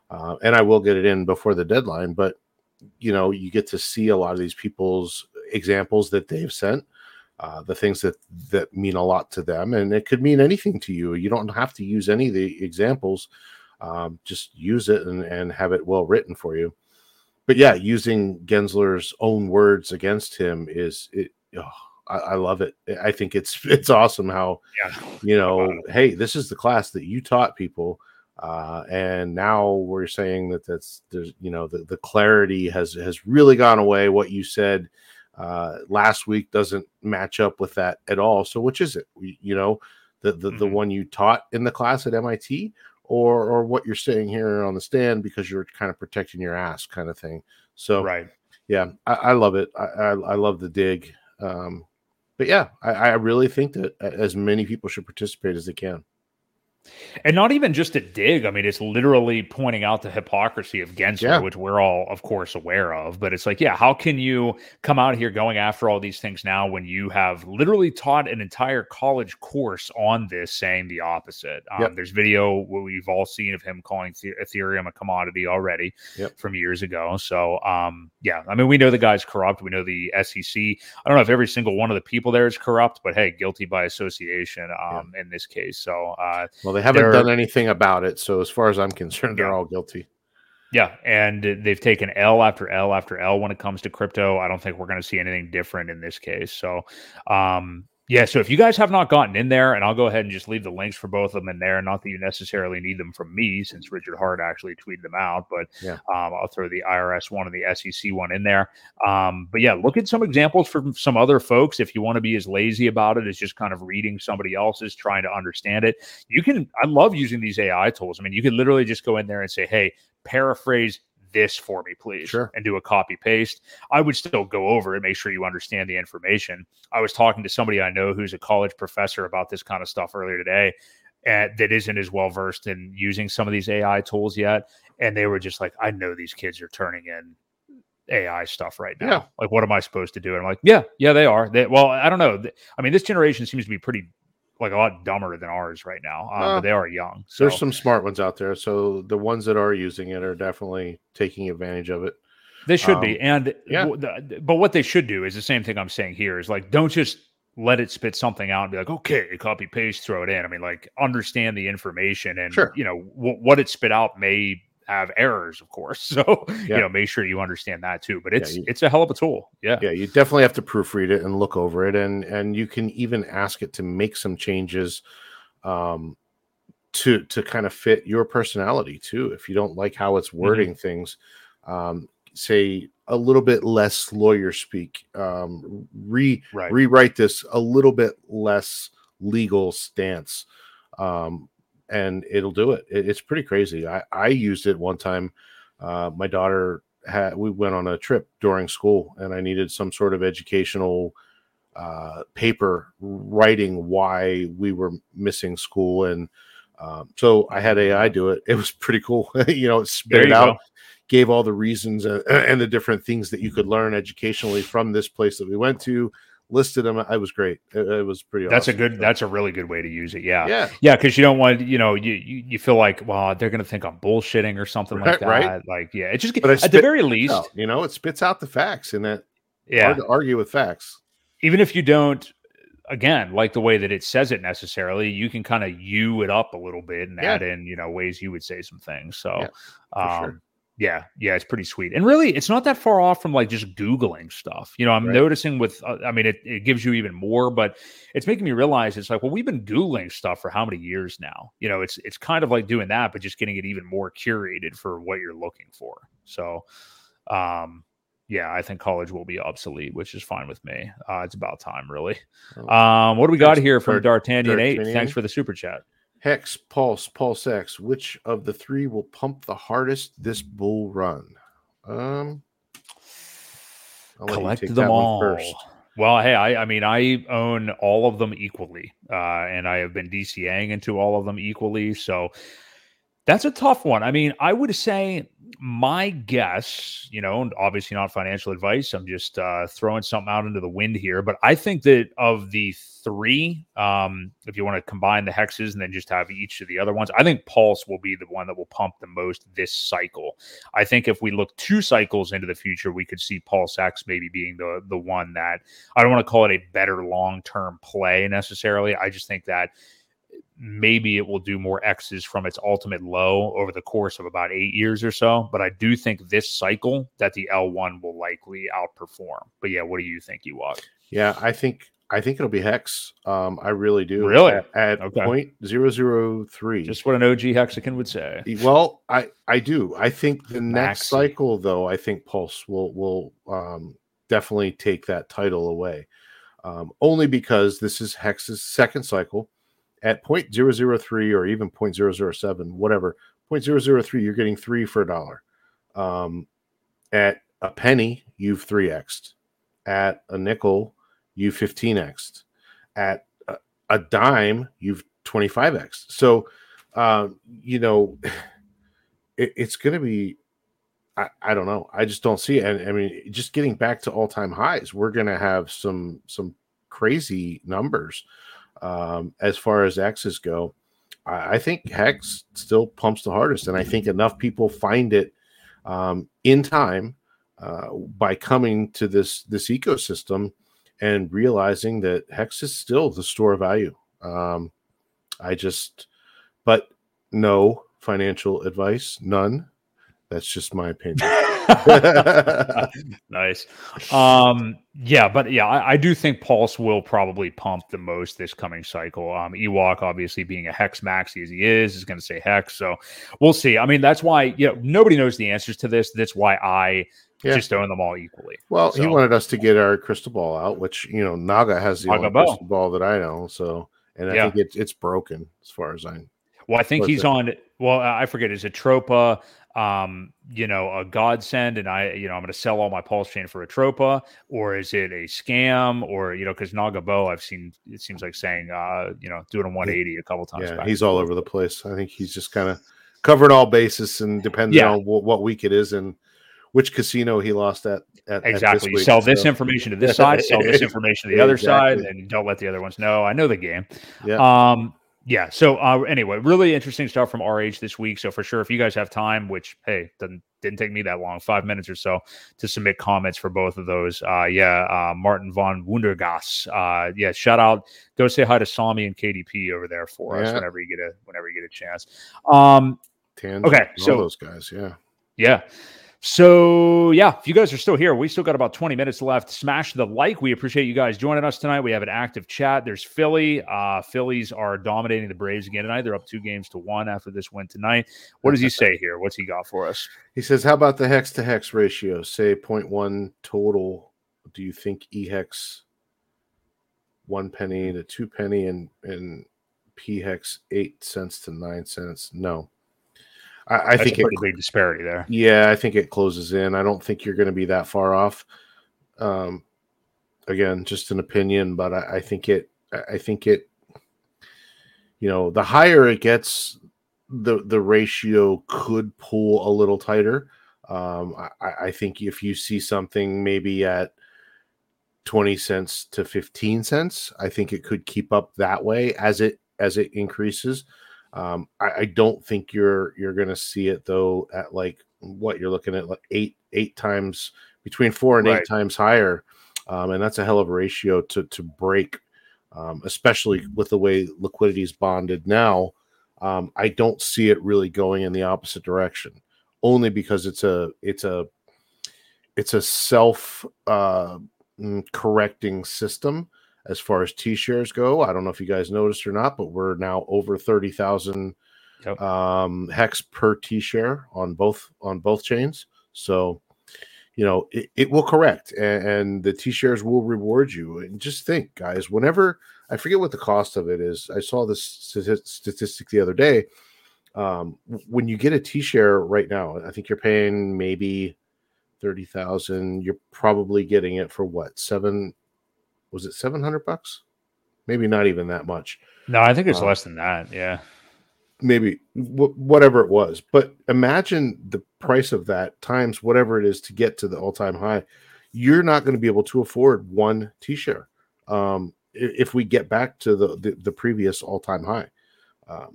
and I will get it in before the deadline. But, you get to see a lot of these people's examples that they've sent, the things that mean a lot to them, and it could mean anything to you. You don't have to use any of the examples. Just use it and have it well written for you. But, using Gensler's own words against him is it. I love it. I think it's awesome how, hey, this is the class that you taught people. And now we're saying the clarity has really gone away. What you said last week doesn't match up with that at all. So which is it, the one you taught in the class at MIT or what you're saying here on the stand because you're kind of protecting your ass kind of thing. So, I love it. I love the dig. But I really think that as many people should participate as they can. And not even just a dig. I mean, it's literally pointing out the hypocrisy of Gensler, which we're all, of course, aware of. But it's like, how can you come out here going after all these things now when you have literally taught an entire college course on this saying the opposite? There's video we've all seen of him calling Ethereum a commodity already from years ago. So, I mean, we know the guy's corrupt. We know the SEC. I don't know if every single one of the people there is corrupt, but hey, guilty by association in this case. So, well, they haven't done anything about it. So as far as I'm concerned, they're all guilty. Yeah, and they've taken L after L after L when it comes to crypto. I don't think we're going to see anything different in this case. So, yeah, so if you guys have not gotten in there, and I'll go ahead and just leave the links for both of them in there. Not that you necessarily need them from me, since Richard Heart actually tweeted them out, but I'll throw the IRS one and the SEC one in there. But yeah, look at some examples from some other folks. If you want to be as lazy about it as just kind of reading somebody else's, trying to understand it, you can. I love using these AI tools. I mean, you could literally just go in there and say, hey, paraphrase this for me, please, and do a copy paste. I would still go over and make sure you understand the information. I was talking to somebody I know who's a college professor about this kind of stuff earlier today, that isn't as well versed in using some of these AI tools yet. And they were just like, I know these kids are turning in AI stuff right now. Like, what am I supposed to do? And I'm like, yeah, they are. Well, I don't know. I mean, this generation seems to be pretty, like, a lot dumber than ours right now. But they are young. So. There's some smart ones out there. So the ones that are using it are definitely taking advantage of it. They should be. And but what they should do is the same thing I'm saying here is, like, don't just let it spit something out and be like, okay, copy, paste, throw it in. I mean, like, understand the information and, you know, what it spit out may have errors, of course. So, you know, make sure you understand that too, but it's a hell of a tool. Yeah. You definitely have to proofread it and look over it, and you can even ask it to make some changes, to kind of fit your personality too. If you don't like how it's wording things, say a little bit less lawyer speak, rewrite this a little bit less legal stance, and it'll do it. It's pretty crazy. I used it one time. My daughter we went on a trip during school, and I needed some sort of educational paper writing why we were missing school. And so I had AI do it. It was pretty cool. You know, it spit it out, gave all the reasons and the different things that you could learn educationally from this place that we went to. Listed them. I was great. It was pretty awesome. That's a really good way to use it. Yeah. Cause you don't want, you know, you feel like, well, they're going to think I'm bullshitting or something like that. Right. Like, yeah, it just, at the very least, you know, it spits out the facts, and that hard to argue with facts. Even if you don't, again, like the way that it says it necessarily, you can kind of it up a little bit and add in, you know, ways you would say some things. So, Yeah, it's pretty sweet. And really, it's not that far off from, like, just Googling stuff. You know, I'm noticing with, I mean, it gives you even more, but it's making me realize it's like, well, we've been Googling stuff for how many years now? You know, it's kind of like doing that, but just getting it even more curated for what you're looking for. So, yeah, I think college will be obsolete, which is fine with me. It's about time, really. What do we got here from D'Artagnan8? Thanks for the super chat. Hex, Pulse X. Which of the three will pump the hardest this bull run? Collect them all first. Well, hey, I mean, I own all of them equally, and I have been DCAing into all of them equally. So that's a tough one. I mean, I would say my guess, you know, and obviously not financial advice. I'm just throwing something out into the wind here, but I think that of the three, if you want to combine the hexes and then just have each of the other ones, I think Pulse will be the one that will pump the most this cycle. I think if we look 2 cycles into the future, we could see Pulse X maybe being the one that, I don't want to call it a better long-term play necessarily. I just think that maybe it will do more X's from its ultimate low over the course of about 8 years or so. But I do think this cycle that the L1 will likely outperform. But yeah, what do you think, Ewok? Yeah, I think it'll be Hex. I really do. Really? At 0.003. Just what an OG Hexican would say. Well, I do. I think the next cycle, though, I think Pulse will definitely take that title away. Only because this is Hex's second cycle. At 0.003 or even 0.007, whatever, 0.003, you're getting 3 for $1. At a penny, you've 3x'd. At a nickel, you've 15x'd. At a dime, you've 25x'd. So, you know, it's going to be, I don't know. I just don't see it. And I mean, just getting back to all-time highs, we're going to have some crazy numbers. As far as X's go, I think Hex still pumps the hardest, and I think enough people find it in time by coming to this ecosystem and realizing that Hex is still the store of value. I just But no financial advice, none. That's just my opinion. Nice. I do think Pulse will probably pump the most this coming cycle. Ewok, obviously being a Hex maxi as he is going to say Hex. So we'll see. I mean, that's why nobody knows the answers to this. That's why I just own them all equally. Well, so he wanted us to get our crystal ball out, which, Naga has the only crystal ball that I know. So, and I think it's broken as far as I know. Well, I think he's on. Well, I forget. Is it Tropa? A godsend, and I'm going to sell all my Pulse chain for a Tropa, or is it a scam? Or because Naga Bo, I've seen it seems like saying doing a 180 a couple times. Yeah, back. He's all over the place. I think he's just kind of covering all bases, and depending on what week it is and which casino he lost at exactly. At you sell this information to this side, sell this information to the other side, and don't let the other ones know. I know the game. Yeah. Yeah. So anyway, really interesting stuff from RH this week. So for sure, if you guys have time, which, hey, didn't take me that long, 5 minutes or so to submit comments for both of those. Martin von Wundergass. Shout out. Go say hi to Sami and KDP over there for us whenever you get a chance. Okay. So all those guys. Yeah. Yeah. So, if you guys are still here, we still got about 20 minutes left. Smash the like. We appreciate you guys joining us tonight. We have an active chat. There's Philly. Phillies are dominating the Braves again tonight. They're up 2-1 after this win tonight. What does he say here? What's he got for us? He says, how about the Hex-to-Hex ratio? Say 0.1 total. Do you think eHex 1 penny to 2 penny and pHex 8 cents to 9 cents? No. I think it's a big disparity there. Yeah, I think it closes in. I don't think you're going to be that far off. Again, just an opinion, but I think it. The higher it gets, the ratio could pull a little tighter. I think if you see something maybe at 20 cents to 15 cents, I think it could keep up that way as it increases. I don't think you're going to see it though at like what you're looking at, like eight times between 4 and 8 times higher, and that's a hell of a ratio to break, especially with the way liquidity is bonded now. I don't see it really going in the opposite direction, only because it's a self correcting system. As far as T-shares go, I don't know if you guys noticed or not, but we're now over 30,000 Hex per T-share on both chains. So, it will correct, and the T-shares will reward you. And just think, guys, whenever – I forget what the cost of it is. I saw this statistic the other day. When you get a T-share right now, I think you're paying maybe 30,000. You're probably getting it for what, was it $700? Maybe not even that much. No, I think it's less than that. Yeah. Maybe whatever it was. But imagine the price of that times whatever it is to get to the all-time high. You're not going to be able to afford one T-share if we get back to the previous all-time high.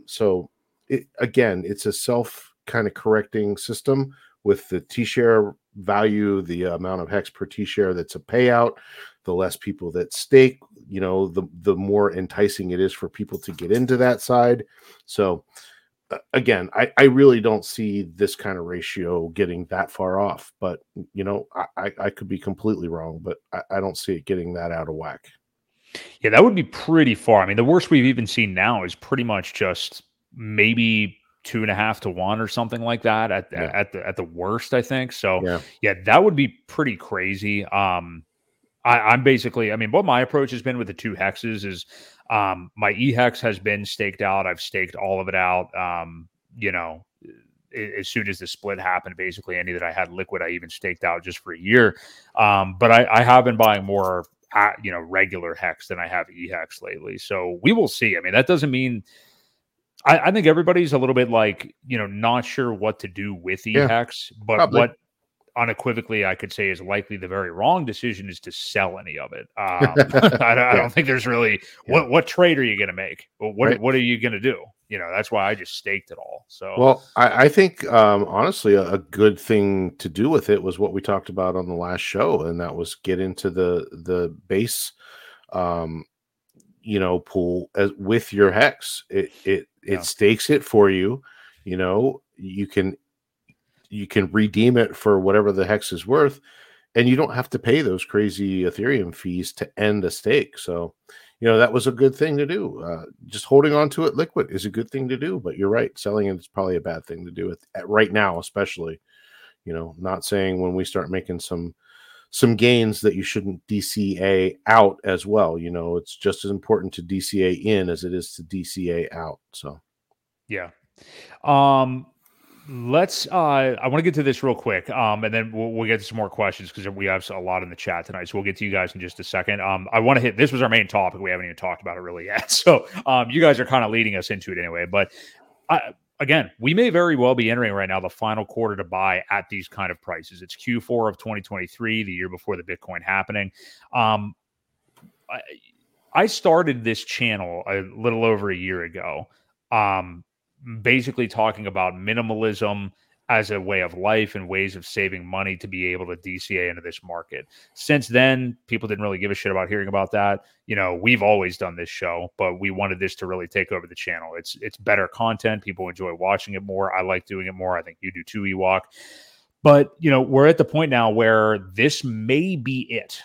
So, it's a self kind of correcting system with the T-share value, the amount of Hex per T-share that's a payout. The less people that stake, the more enticing it is for people to get into that side. So, again, I really don't see this kind of ratio getting that far off. But, I could be completely wrong, but I don't see it getting that out of whack. Yeah, that would be pretty far. I mean, the worst we've even seen now is pretty much just maybe 2.5 to 1 or something like that at the worst, I think. So, that would be pretty crazy. I'm basically, what my approach has been with the 2 hexes is my eHex has been staked out. I've staked all of it out, as soon as the split happened, basically any that I had liquid, I even staked out just for a year. But I have been buying more, regular Hex than I have eHex lately. So we will see. I mean, that doesn't mean... I think everybody's a little bit like, not sure what to do with eHex, but probably. What... unequivocally I could say is likely the very wrong decision is to sell any of it. I don't think there's really what trade are you going to make? What are you going to do? That's why I just staked it all. So, well, I think honestly, a good thing to do with it was what we talked about on the last show. And that was get into the base pool as with your Hex. It stakes it for you. You know, you can redeem it for whatever the Hex is worth, and you don't have to pay those crazy Ethereum fees to end a stake. So, that was a good thing to do. Just holding on to it liquid is a good thing to do, but you're right. Selling it is probably a bad thing to do at right now, especially, not saying when we start making some gains that you shouldn't DCA out as well. It's just as important to DCA in as it is to DCA out. So, yeah. I want to get to this real quick, and then we'll get to some more questions because we have a lot in the chat tonight. So we'll get to you guys in just a second. I want to hit, this was our main topic. We haven't even talked about it really yet. So you guys are kind of leading us into it anyway. But again, we may very well be entering right now the final quarter to buy at these kind of prices. It's Q4 of 2023, the year before the Bitcoin happening. I started this channel a little over a year ago. Basically talking about minimalism as a way of life and ways of saving money to be able to DCA into this market. Since then, people didn't really give a shit about hearing about that. We've always done this show, but we wanted this to really take over the channel. It's better content. People enjoy watching it more. I like doing it more. I think you do too, Ewok. But, we're at the point now where this may be it.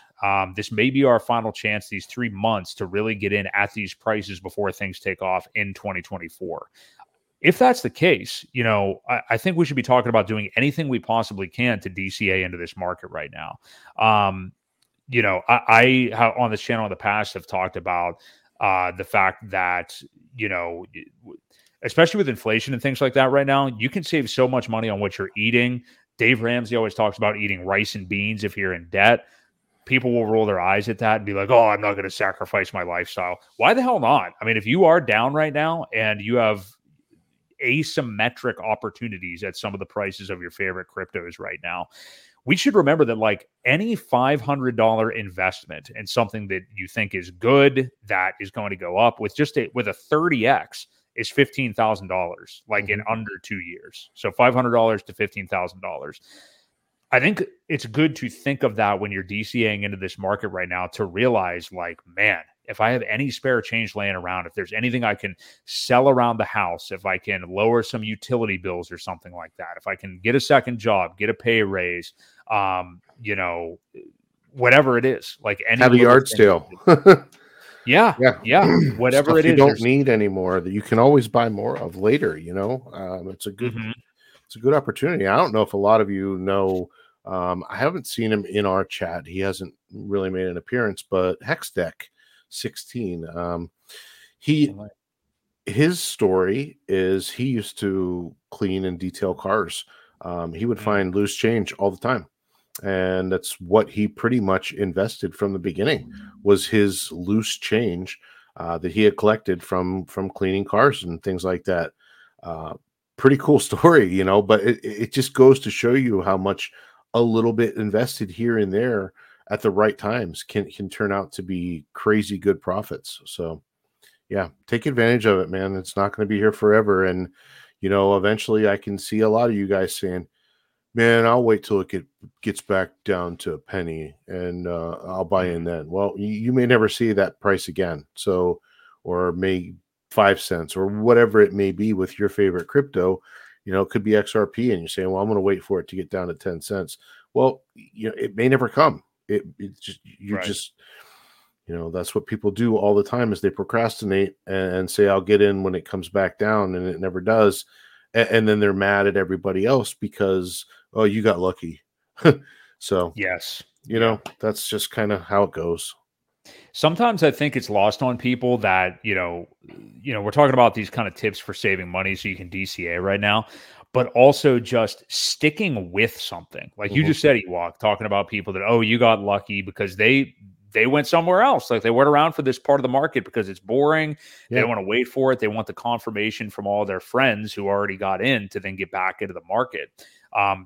This may be our final chance, these 3 months, to really get in at these prices before things take off in 2024. If that's the case, I think we should be talking about doing anything we possibly can to DCA into this market right now. I have on this channel in the past have talked about the fact that, especially with inflation and things like that right now, you can save so much money on what you're eating. Dave Ramsey always talks about eating rice and beans if you're in debt. People will roll their eyes at that and be like, oh, I'm not going to sacrifice my lifestyle. Why the hell not? I mean, if you are down right now and you have asymmetric opportunities at some of the prices of your favorite cryptos right now, we should remember that any $500 investment in something that you think is good, that is going to go up with a 30X is $15,000, in under 2 years. So $500 to $15,000. I think it's good to think of that when you're DCAing into this market right now to realize man, if I have any spare change laying around, if there's anything I can sell around the house, if I can lower some utility bills or something like that, if I can get a second job, get a pay raise, whatever it is, have a yard sale. Yeah. Whatever stuff it is, you don't need anymore that you can always buy more of later. It's a good opportunity. I don't know if a lot of you know. I haven't seen him in our chat. He hasn't really made an appearance, but Hexdeck 16. His story is he used to clean and detail cars. He would find loose change all the time, and that's what he pretty much invested from the beginning was his loose change that he had collected from cleaning cars and things like that. Pretty cool story, but it just goes to show you how much a little bit invested here and there at the right times can turn out to be crazy good profits. So yeah, take advantage of it, man. It's not going to be here forever. And, eventually I can see a lot of you guys saying, man, I'll wait till it gets back down to a penny and I'll buy in then. Well, you may never see that price again. So, or may 5 cents or whatever it may be with your favorite crypto, it could be XRP and you're saying, well, I'm going to wait for it to get down to 10 cents. Well, it may never come. That's what people do all the time is they procrastinate and say, I'll get in when it comes back down, and it never does. And then they're mad at everybody else because, oh, you got lucky. So, yes, that's just kind of how it goes. Sometimes I think it's lost on people that, we're talking about these kind of tips for saving money so you can DCA right now, but also just sticking with something. You just said, Ewok, talking about people that, oh, you got lucky because they went somewhere else. They weren't around for this part of the market because it's boring. Yeah. They don't want to wait for it. They want the confirmation from all their friends who already got in to then get back into the market.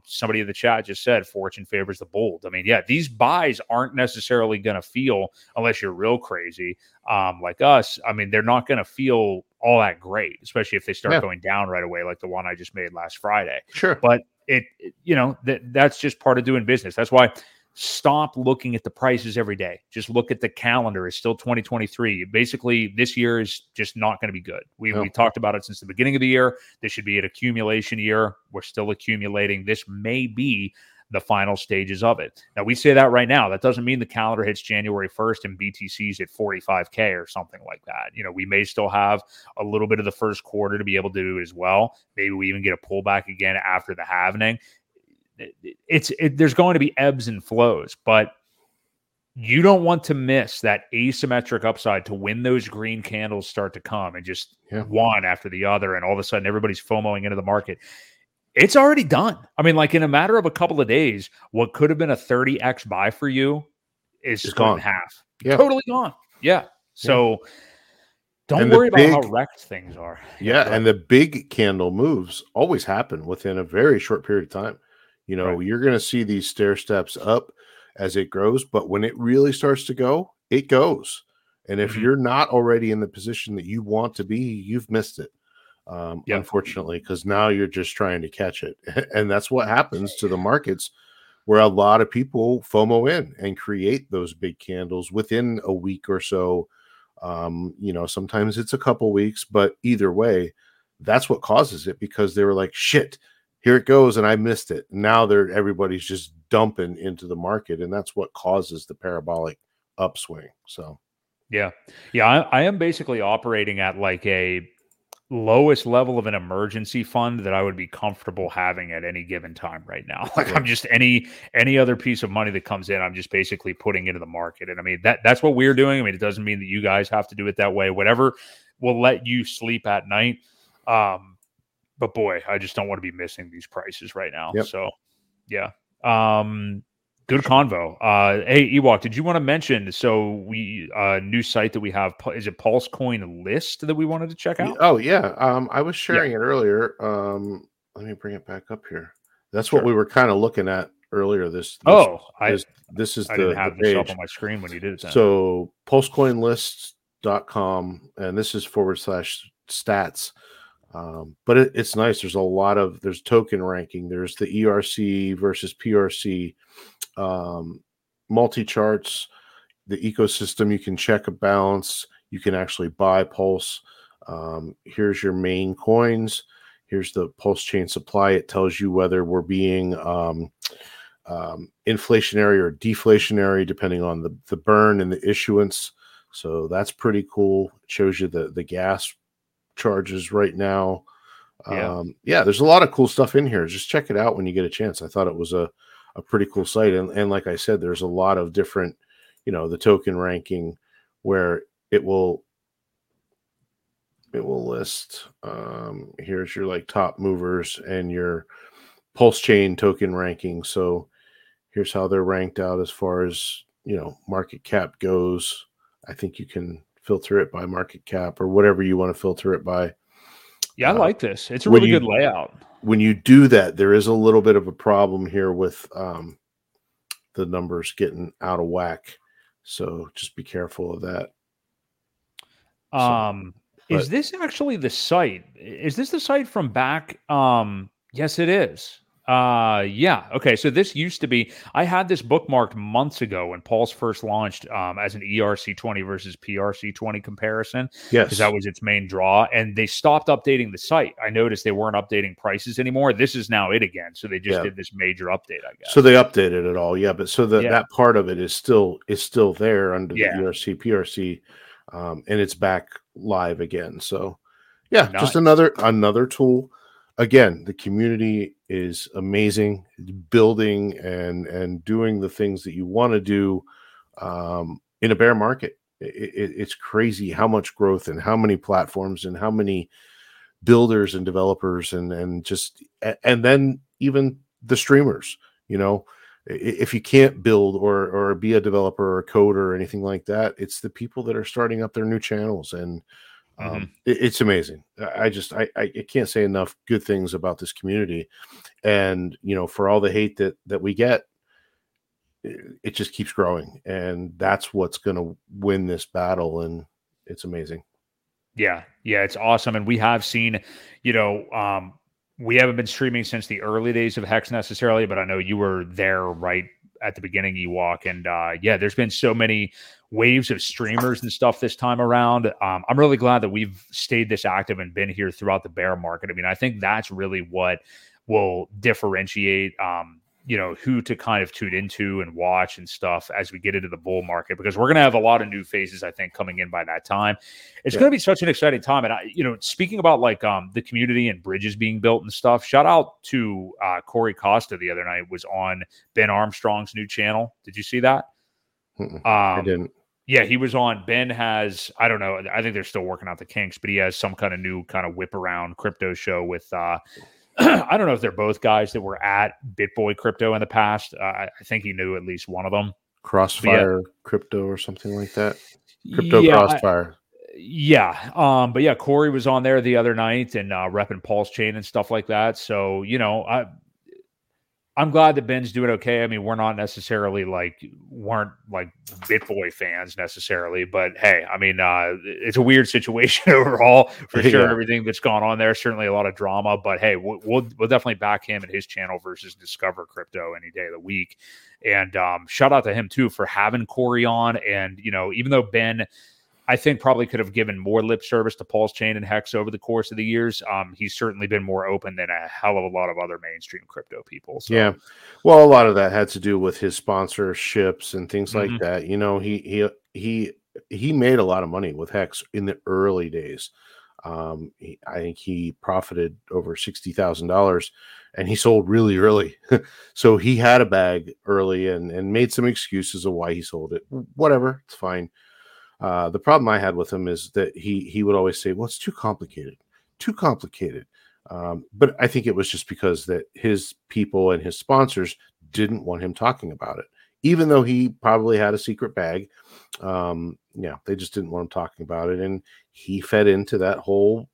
Somebody in the chat just said, fortune favors the bold. I mean, yeah, these buys aren't necessarily going to feel, unless you're real crazy like us, I mean, they're not going to feel all that great, especially if they start going down right away, like the one I just made last Friday. Sure. But that's just part of doing business. That's why stop looking at the prices every day. Just look at the calendar. It's still 2023. Basically, this year is just not going to be good. We talked about it since the beginning of the year. This should be an accumulation year. We're still accumulating. This may be the final stages of it. Now, we say that right now. That doesn't mean the calendar hits January 1st and BTC's at 45K or something like that. You know, we may still have a little bit of the first quarter to be able to do as well. Maybe we even get a pullback again after the halvening. There's going to be ebbs and flows, but you don't want to miss that asymmetric upside to when those green candles start to come and just one after the other. And all of a sudden everybody's FOMOing into the market. It's already done. I mean, like in a matter of a couple of days, what could have been a 30X buy for you is just gone in half. Yeah. Totally gone. Yeah. So don't worry about how wrecked things are. Yeah. And the big candle moves always happen within a very short period of time. You know, you're going to see these stair steps up as it grows, but when it really starts to go, it goes. And if you're not already in the position that you want to be, you've missed it. Unfortunately, because now you're just trying to catch it. And that's what happens to the markets, where a lot of people FOMO in and create those big candles within a week or so. You know, sometimes it's a couple weeks, but either way, that's what causes it, because they were like, shit, here it goes, and I missed it. Now everybody's just dumping into the market, and that's what causes the parabolic upswing. So, I am basically operating at like a lowest level of an emergency fund that I would be comfortable having at any given time right now. Like I'm just any other piece of money that comes in, I'm just basically putting into the market. And I mean, that's what we're doing. I mean, it doesn't mean that you guys have to do it that way. Whatever will let you sleep at night. But boy, I just don't want to be missing these prices right now. Yep. So yeah. Good convo. Hey, Ewok, did you want to mention? So we new site that we have, is it Pulse Coin List that we wanted to check out? Oh yeah, I was sharing it earlier. Let me bring it back up here. That's what we were kind of looking at earlier. This is I didn't have this up on my screen when you did it. Then. So PulseCoinList.com, and this is /stats. But it's nice. There's a lot of token ranking. There's the ERC versus PRC. Multi charts, the ecosystem. You can check a balance. You can actually buy Pulse. Here's your main coins. Here's the Pulse Chain supply. It tells you whether we're being inflationary or deflationary, depending on the burn and the issuance. So that's pretty cool. It shows you the gas charges right now. There's a lot of cool stuff in here. Just check it out when you get a chance. I thought it was a pretty cool site. And like I said, there's a lot of different, you know, the token ranking where it will list, here's your like top movers and your Pulse Chain token ranking. So here's how they're ranked out as far as, you know, market cap goes. I think you can filter it by market cap or whatever you want to filter it by. Yeah, I like this. It's a really good layout. When you do that, there is a little bit of a problem here with the numbers getting out of whack. So just be careful of that. Is this actually the site? Is this the site from back? Yes, it is. Okay. So this used to be, I had this bookmarked months ago when Pulse first launched, as an ERC 20 versus PRC 20 comparison. Yes. Cause that was its main draw, and they stopped updating the site. I noticed they weren't updating prices anymore. This is now it again. So they just did this major update, I guess. So they updated it all. Yeah. But so that part of it is still there under the ERC PRC, and it's back live again. So nice. Just another tool. Again, the community is amazing, building and doing the things that you want to do in a bear market. It's crazy how much growth and how many platforms and how many builders and developers and then even the streamers. You know, if you can't build or be a developer or a coder or anything like that, it's the people that are starting up their new channels and. It's amazing. I can't say enough good things about this community, and you know, for all the hate that we get, it just keeps growing, and that's what's going to win this battle. And it's amazing. Yeah, it's awesome, and we have seen, you know, we haven't been streaming since the early days of Hex necessarily, but I know you were there right at the beginning, Ewok. And yeah, there's been so many waves of streamers and stuff this time around. I'm really glad that we've stayed this active and been here throughout the bear market. I mean, I think that's really what will differentiate, you know, who to kind of tune into and watch and stuff as we get into the bull market, because we're going to have a lot of new faces, I think, coming in by that time. It's going to be such an exciting time. And I, you know, speaking about like the community and bridges being built and stuff, shout out to Corey Costa the other night was on Ben Armstrong's new channel. Did you see that? I didn't. Yeah, he was on. Ben has, I don't know, I think they're still working out the kinks, but he has some kind of new kind of whip around crypto show with, I don't know if they're both guys that were at Broke Boi Crypto in the past. I think he knew at least one of them. Crossfire Crypto or something like that. Crypto Crossfire. But yeah, Corey was on there the other night and repping Pulse Chain and stuff like that. So, you know, I'm glad that Ben's doing okay. I mean, we're not necessarily like, weren't like Broke Boi fans necessarily, but hey, I mean, it's a weird situation overall for sure. Yeah. Everything that's gone on there, certainly a lot of drama, but hey, we'll definitely back him and his channel versus Discover Crypto any day of the week. And shout out to him too for having Corey on. And, you know, even though Ben, I think, probably could have given more lip service to Pulse Chain and Hex over the course of the years, he's certainly been more open than a hell of a lot of other mainstream crypto people. So. Yeah. Well, a lot of that had to do with his sponsorships and things like that. You know, he made a lot of money with Hex in the early days. I think he profited over $60,000 and he sold really early. So he had a bag early and made some excuses of why he sold it. Whatever. It's fine. The problem I had with him is that he would always say, well, it's too complicated. But I think it was just because that his people and his sponsors didn't want him talking about it, even though he probably had a secret bag. Yeah, they just didn't want him talking about it. And he fed into that whole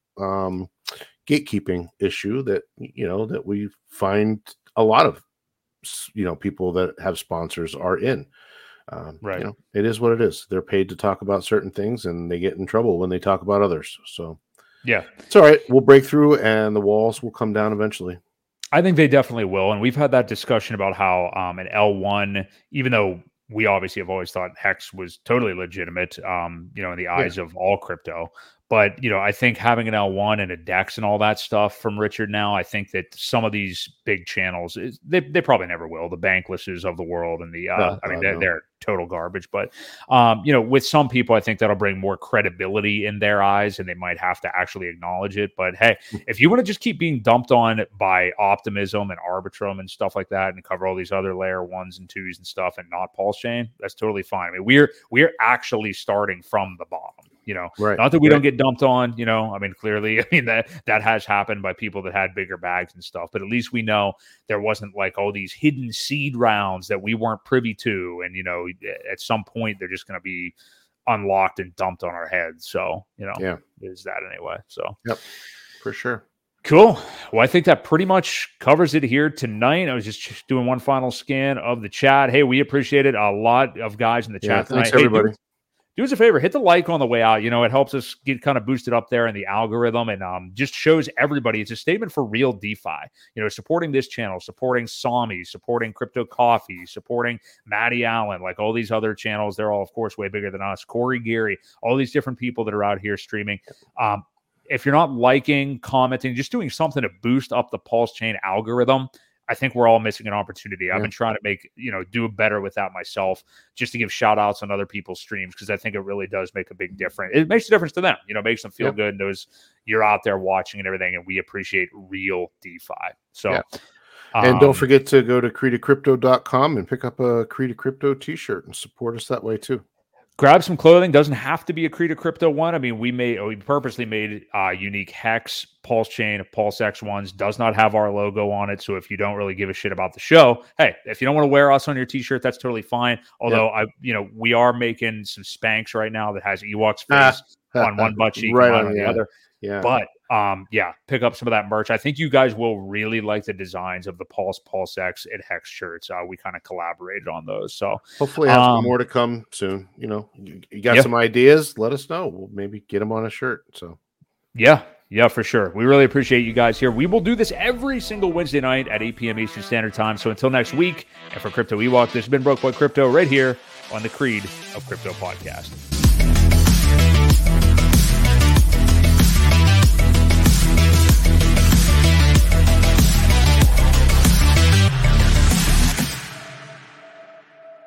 gatekeeping issue that, you know, that we find a lot of, you know, people that have sponsors are in. Right. You know, it is what it is. They're paid to talk about certain things and they get in trouble when they talk about others. So yeah, it's all right. We'll break through and the walls will come down eventually. I think they definitely will. And we've had that discussion about how an L1, even though we obviously have always thought Hex was totally legitimate, you know, in the eyes of all crypto. But, you know, I think having an L1 and a DEX and all that stuff from Richard now, I think that some of these big channels, they probably never will. The Banklesses of the world and the, I mean, they're total garbage. But, you know, with some people, I think that'll bring more credibility in their eyes and they might have to actually acknowledge it. But hey, if you want to just keep being dumped on by Optimism and Arbitrum and stuff like that and cover all these other layer ones and twos and stuff and not Pulse Chain, that's totally fine. I mean, we're actually starting from the bottom. You know, not that we don't get dumped on, you know, I mean, clearly, I mean, that has happened by people that had bigger bags and stuff, but at least we know there wasn't like all these hidden seed rounds that we weren't privy to. And, you know, at some point they're just going to be unlocked and dumped on our heads. So, you know, is that anyway? So, yep, for sure. Cool. Well, I think that pretty much covers it here tonight. I was just doing one final scan of the chat. Hey, we appreciate it. A lot of guys in the chat tonight. Thanks, everybody. Hey, do us a favor, hit the like on the way out. You know, it helps us get kind of boosted up there in the algorithm and just shows everybody. It's a statement for real DeFi. You know, supporting this channel, supporting Sami, supporting Crypto Coffee, supporting Maddie Allen, like all these other channels. They're all, of course, way bigger than us. Corey, Gary, all these different people that are out here streaming. If you're not liking, commenting, just doing something to boost up the Pulse Chain algorithm, I think we're all missing an opportunity. I've been trying to make, you know, do better with that myself, just to give shout outs on other people's streams, because I think it really does make a big difference. It makes a difference to them, you know, makes them feel good, knows you're out there watching and everything, and we appreciate real DeFi. So, and don't forget to go to creedofcrypto.com and pick up a Creed of Crypto t-shirt and support us that way too. Grab some clothing. Doesn't have to be a Creed of Crypto one. I mean, we purposely made unique Hex, Pulse Chain, Pulse X ones. Does not have our logo on it. So if you don't really give a shit about the show, hey, if you don't want to wear us on your t-shirt, that's totally fine. Although I, you know, we are making some Spanx right now that has Ewok's face on one butt cheek, right on the other. Yeah. But pick up some of that merch. I think you guys will really like the designs of the Pulse X, and Hex shirts. We kind of collaborated on those. So hopefully have some more to come soon. You know, you got some ideas, let us know. We'll maybe get them on a shirt. So Yeah, for sure. We really appreciate you guys here. We will do this every single Wednesday night at 8 p.m. Eastern Standard Time. So until next week, and for Crypto Ewok, this has been Broke Boi Crypto right here on the Creed of Crypto podcast.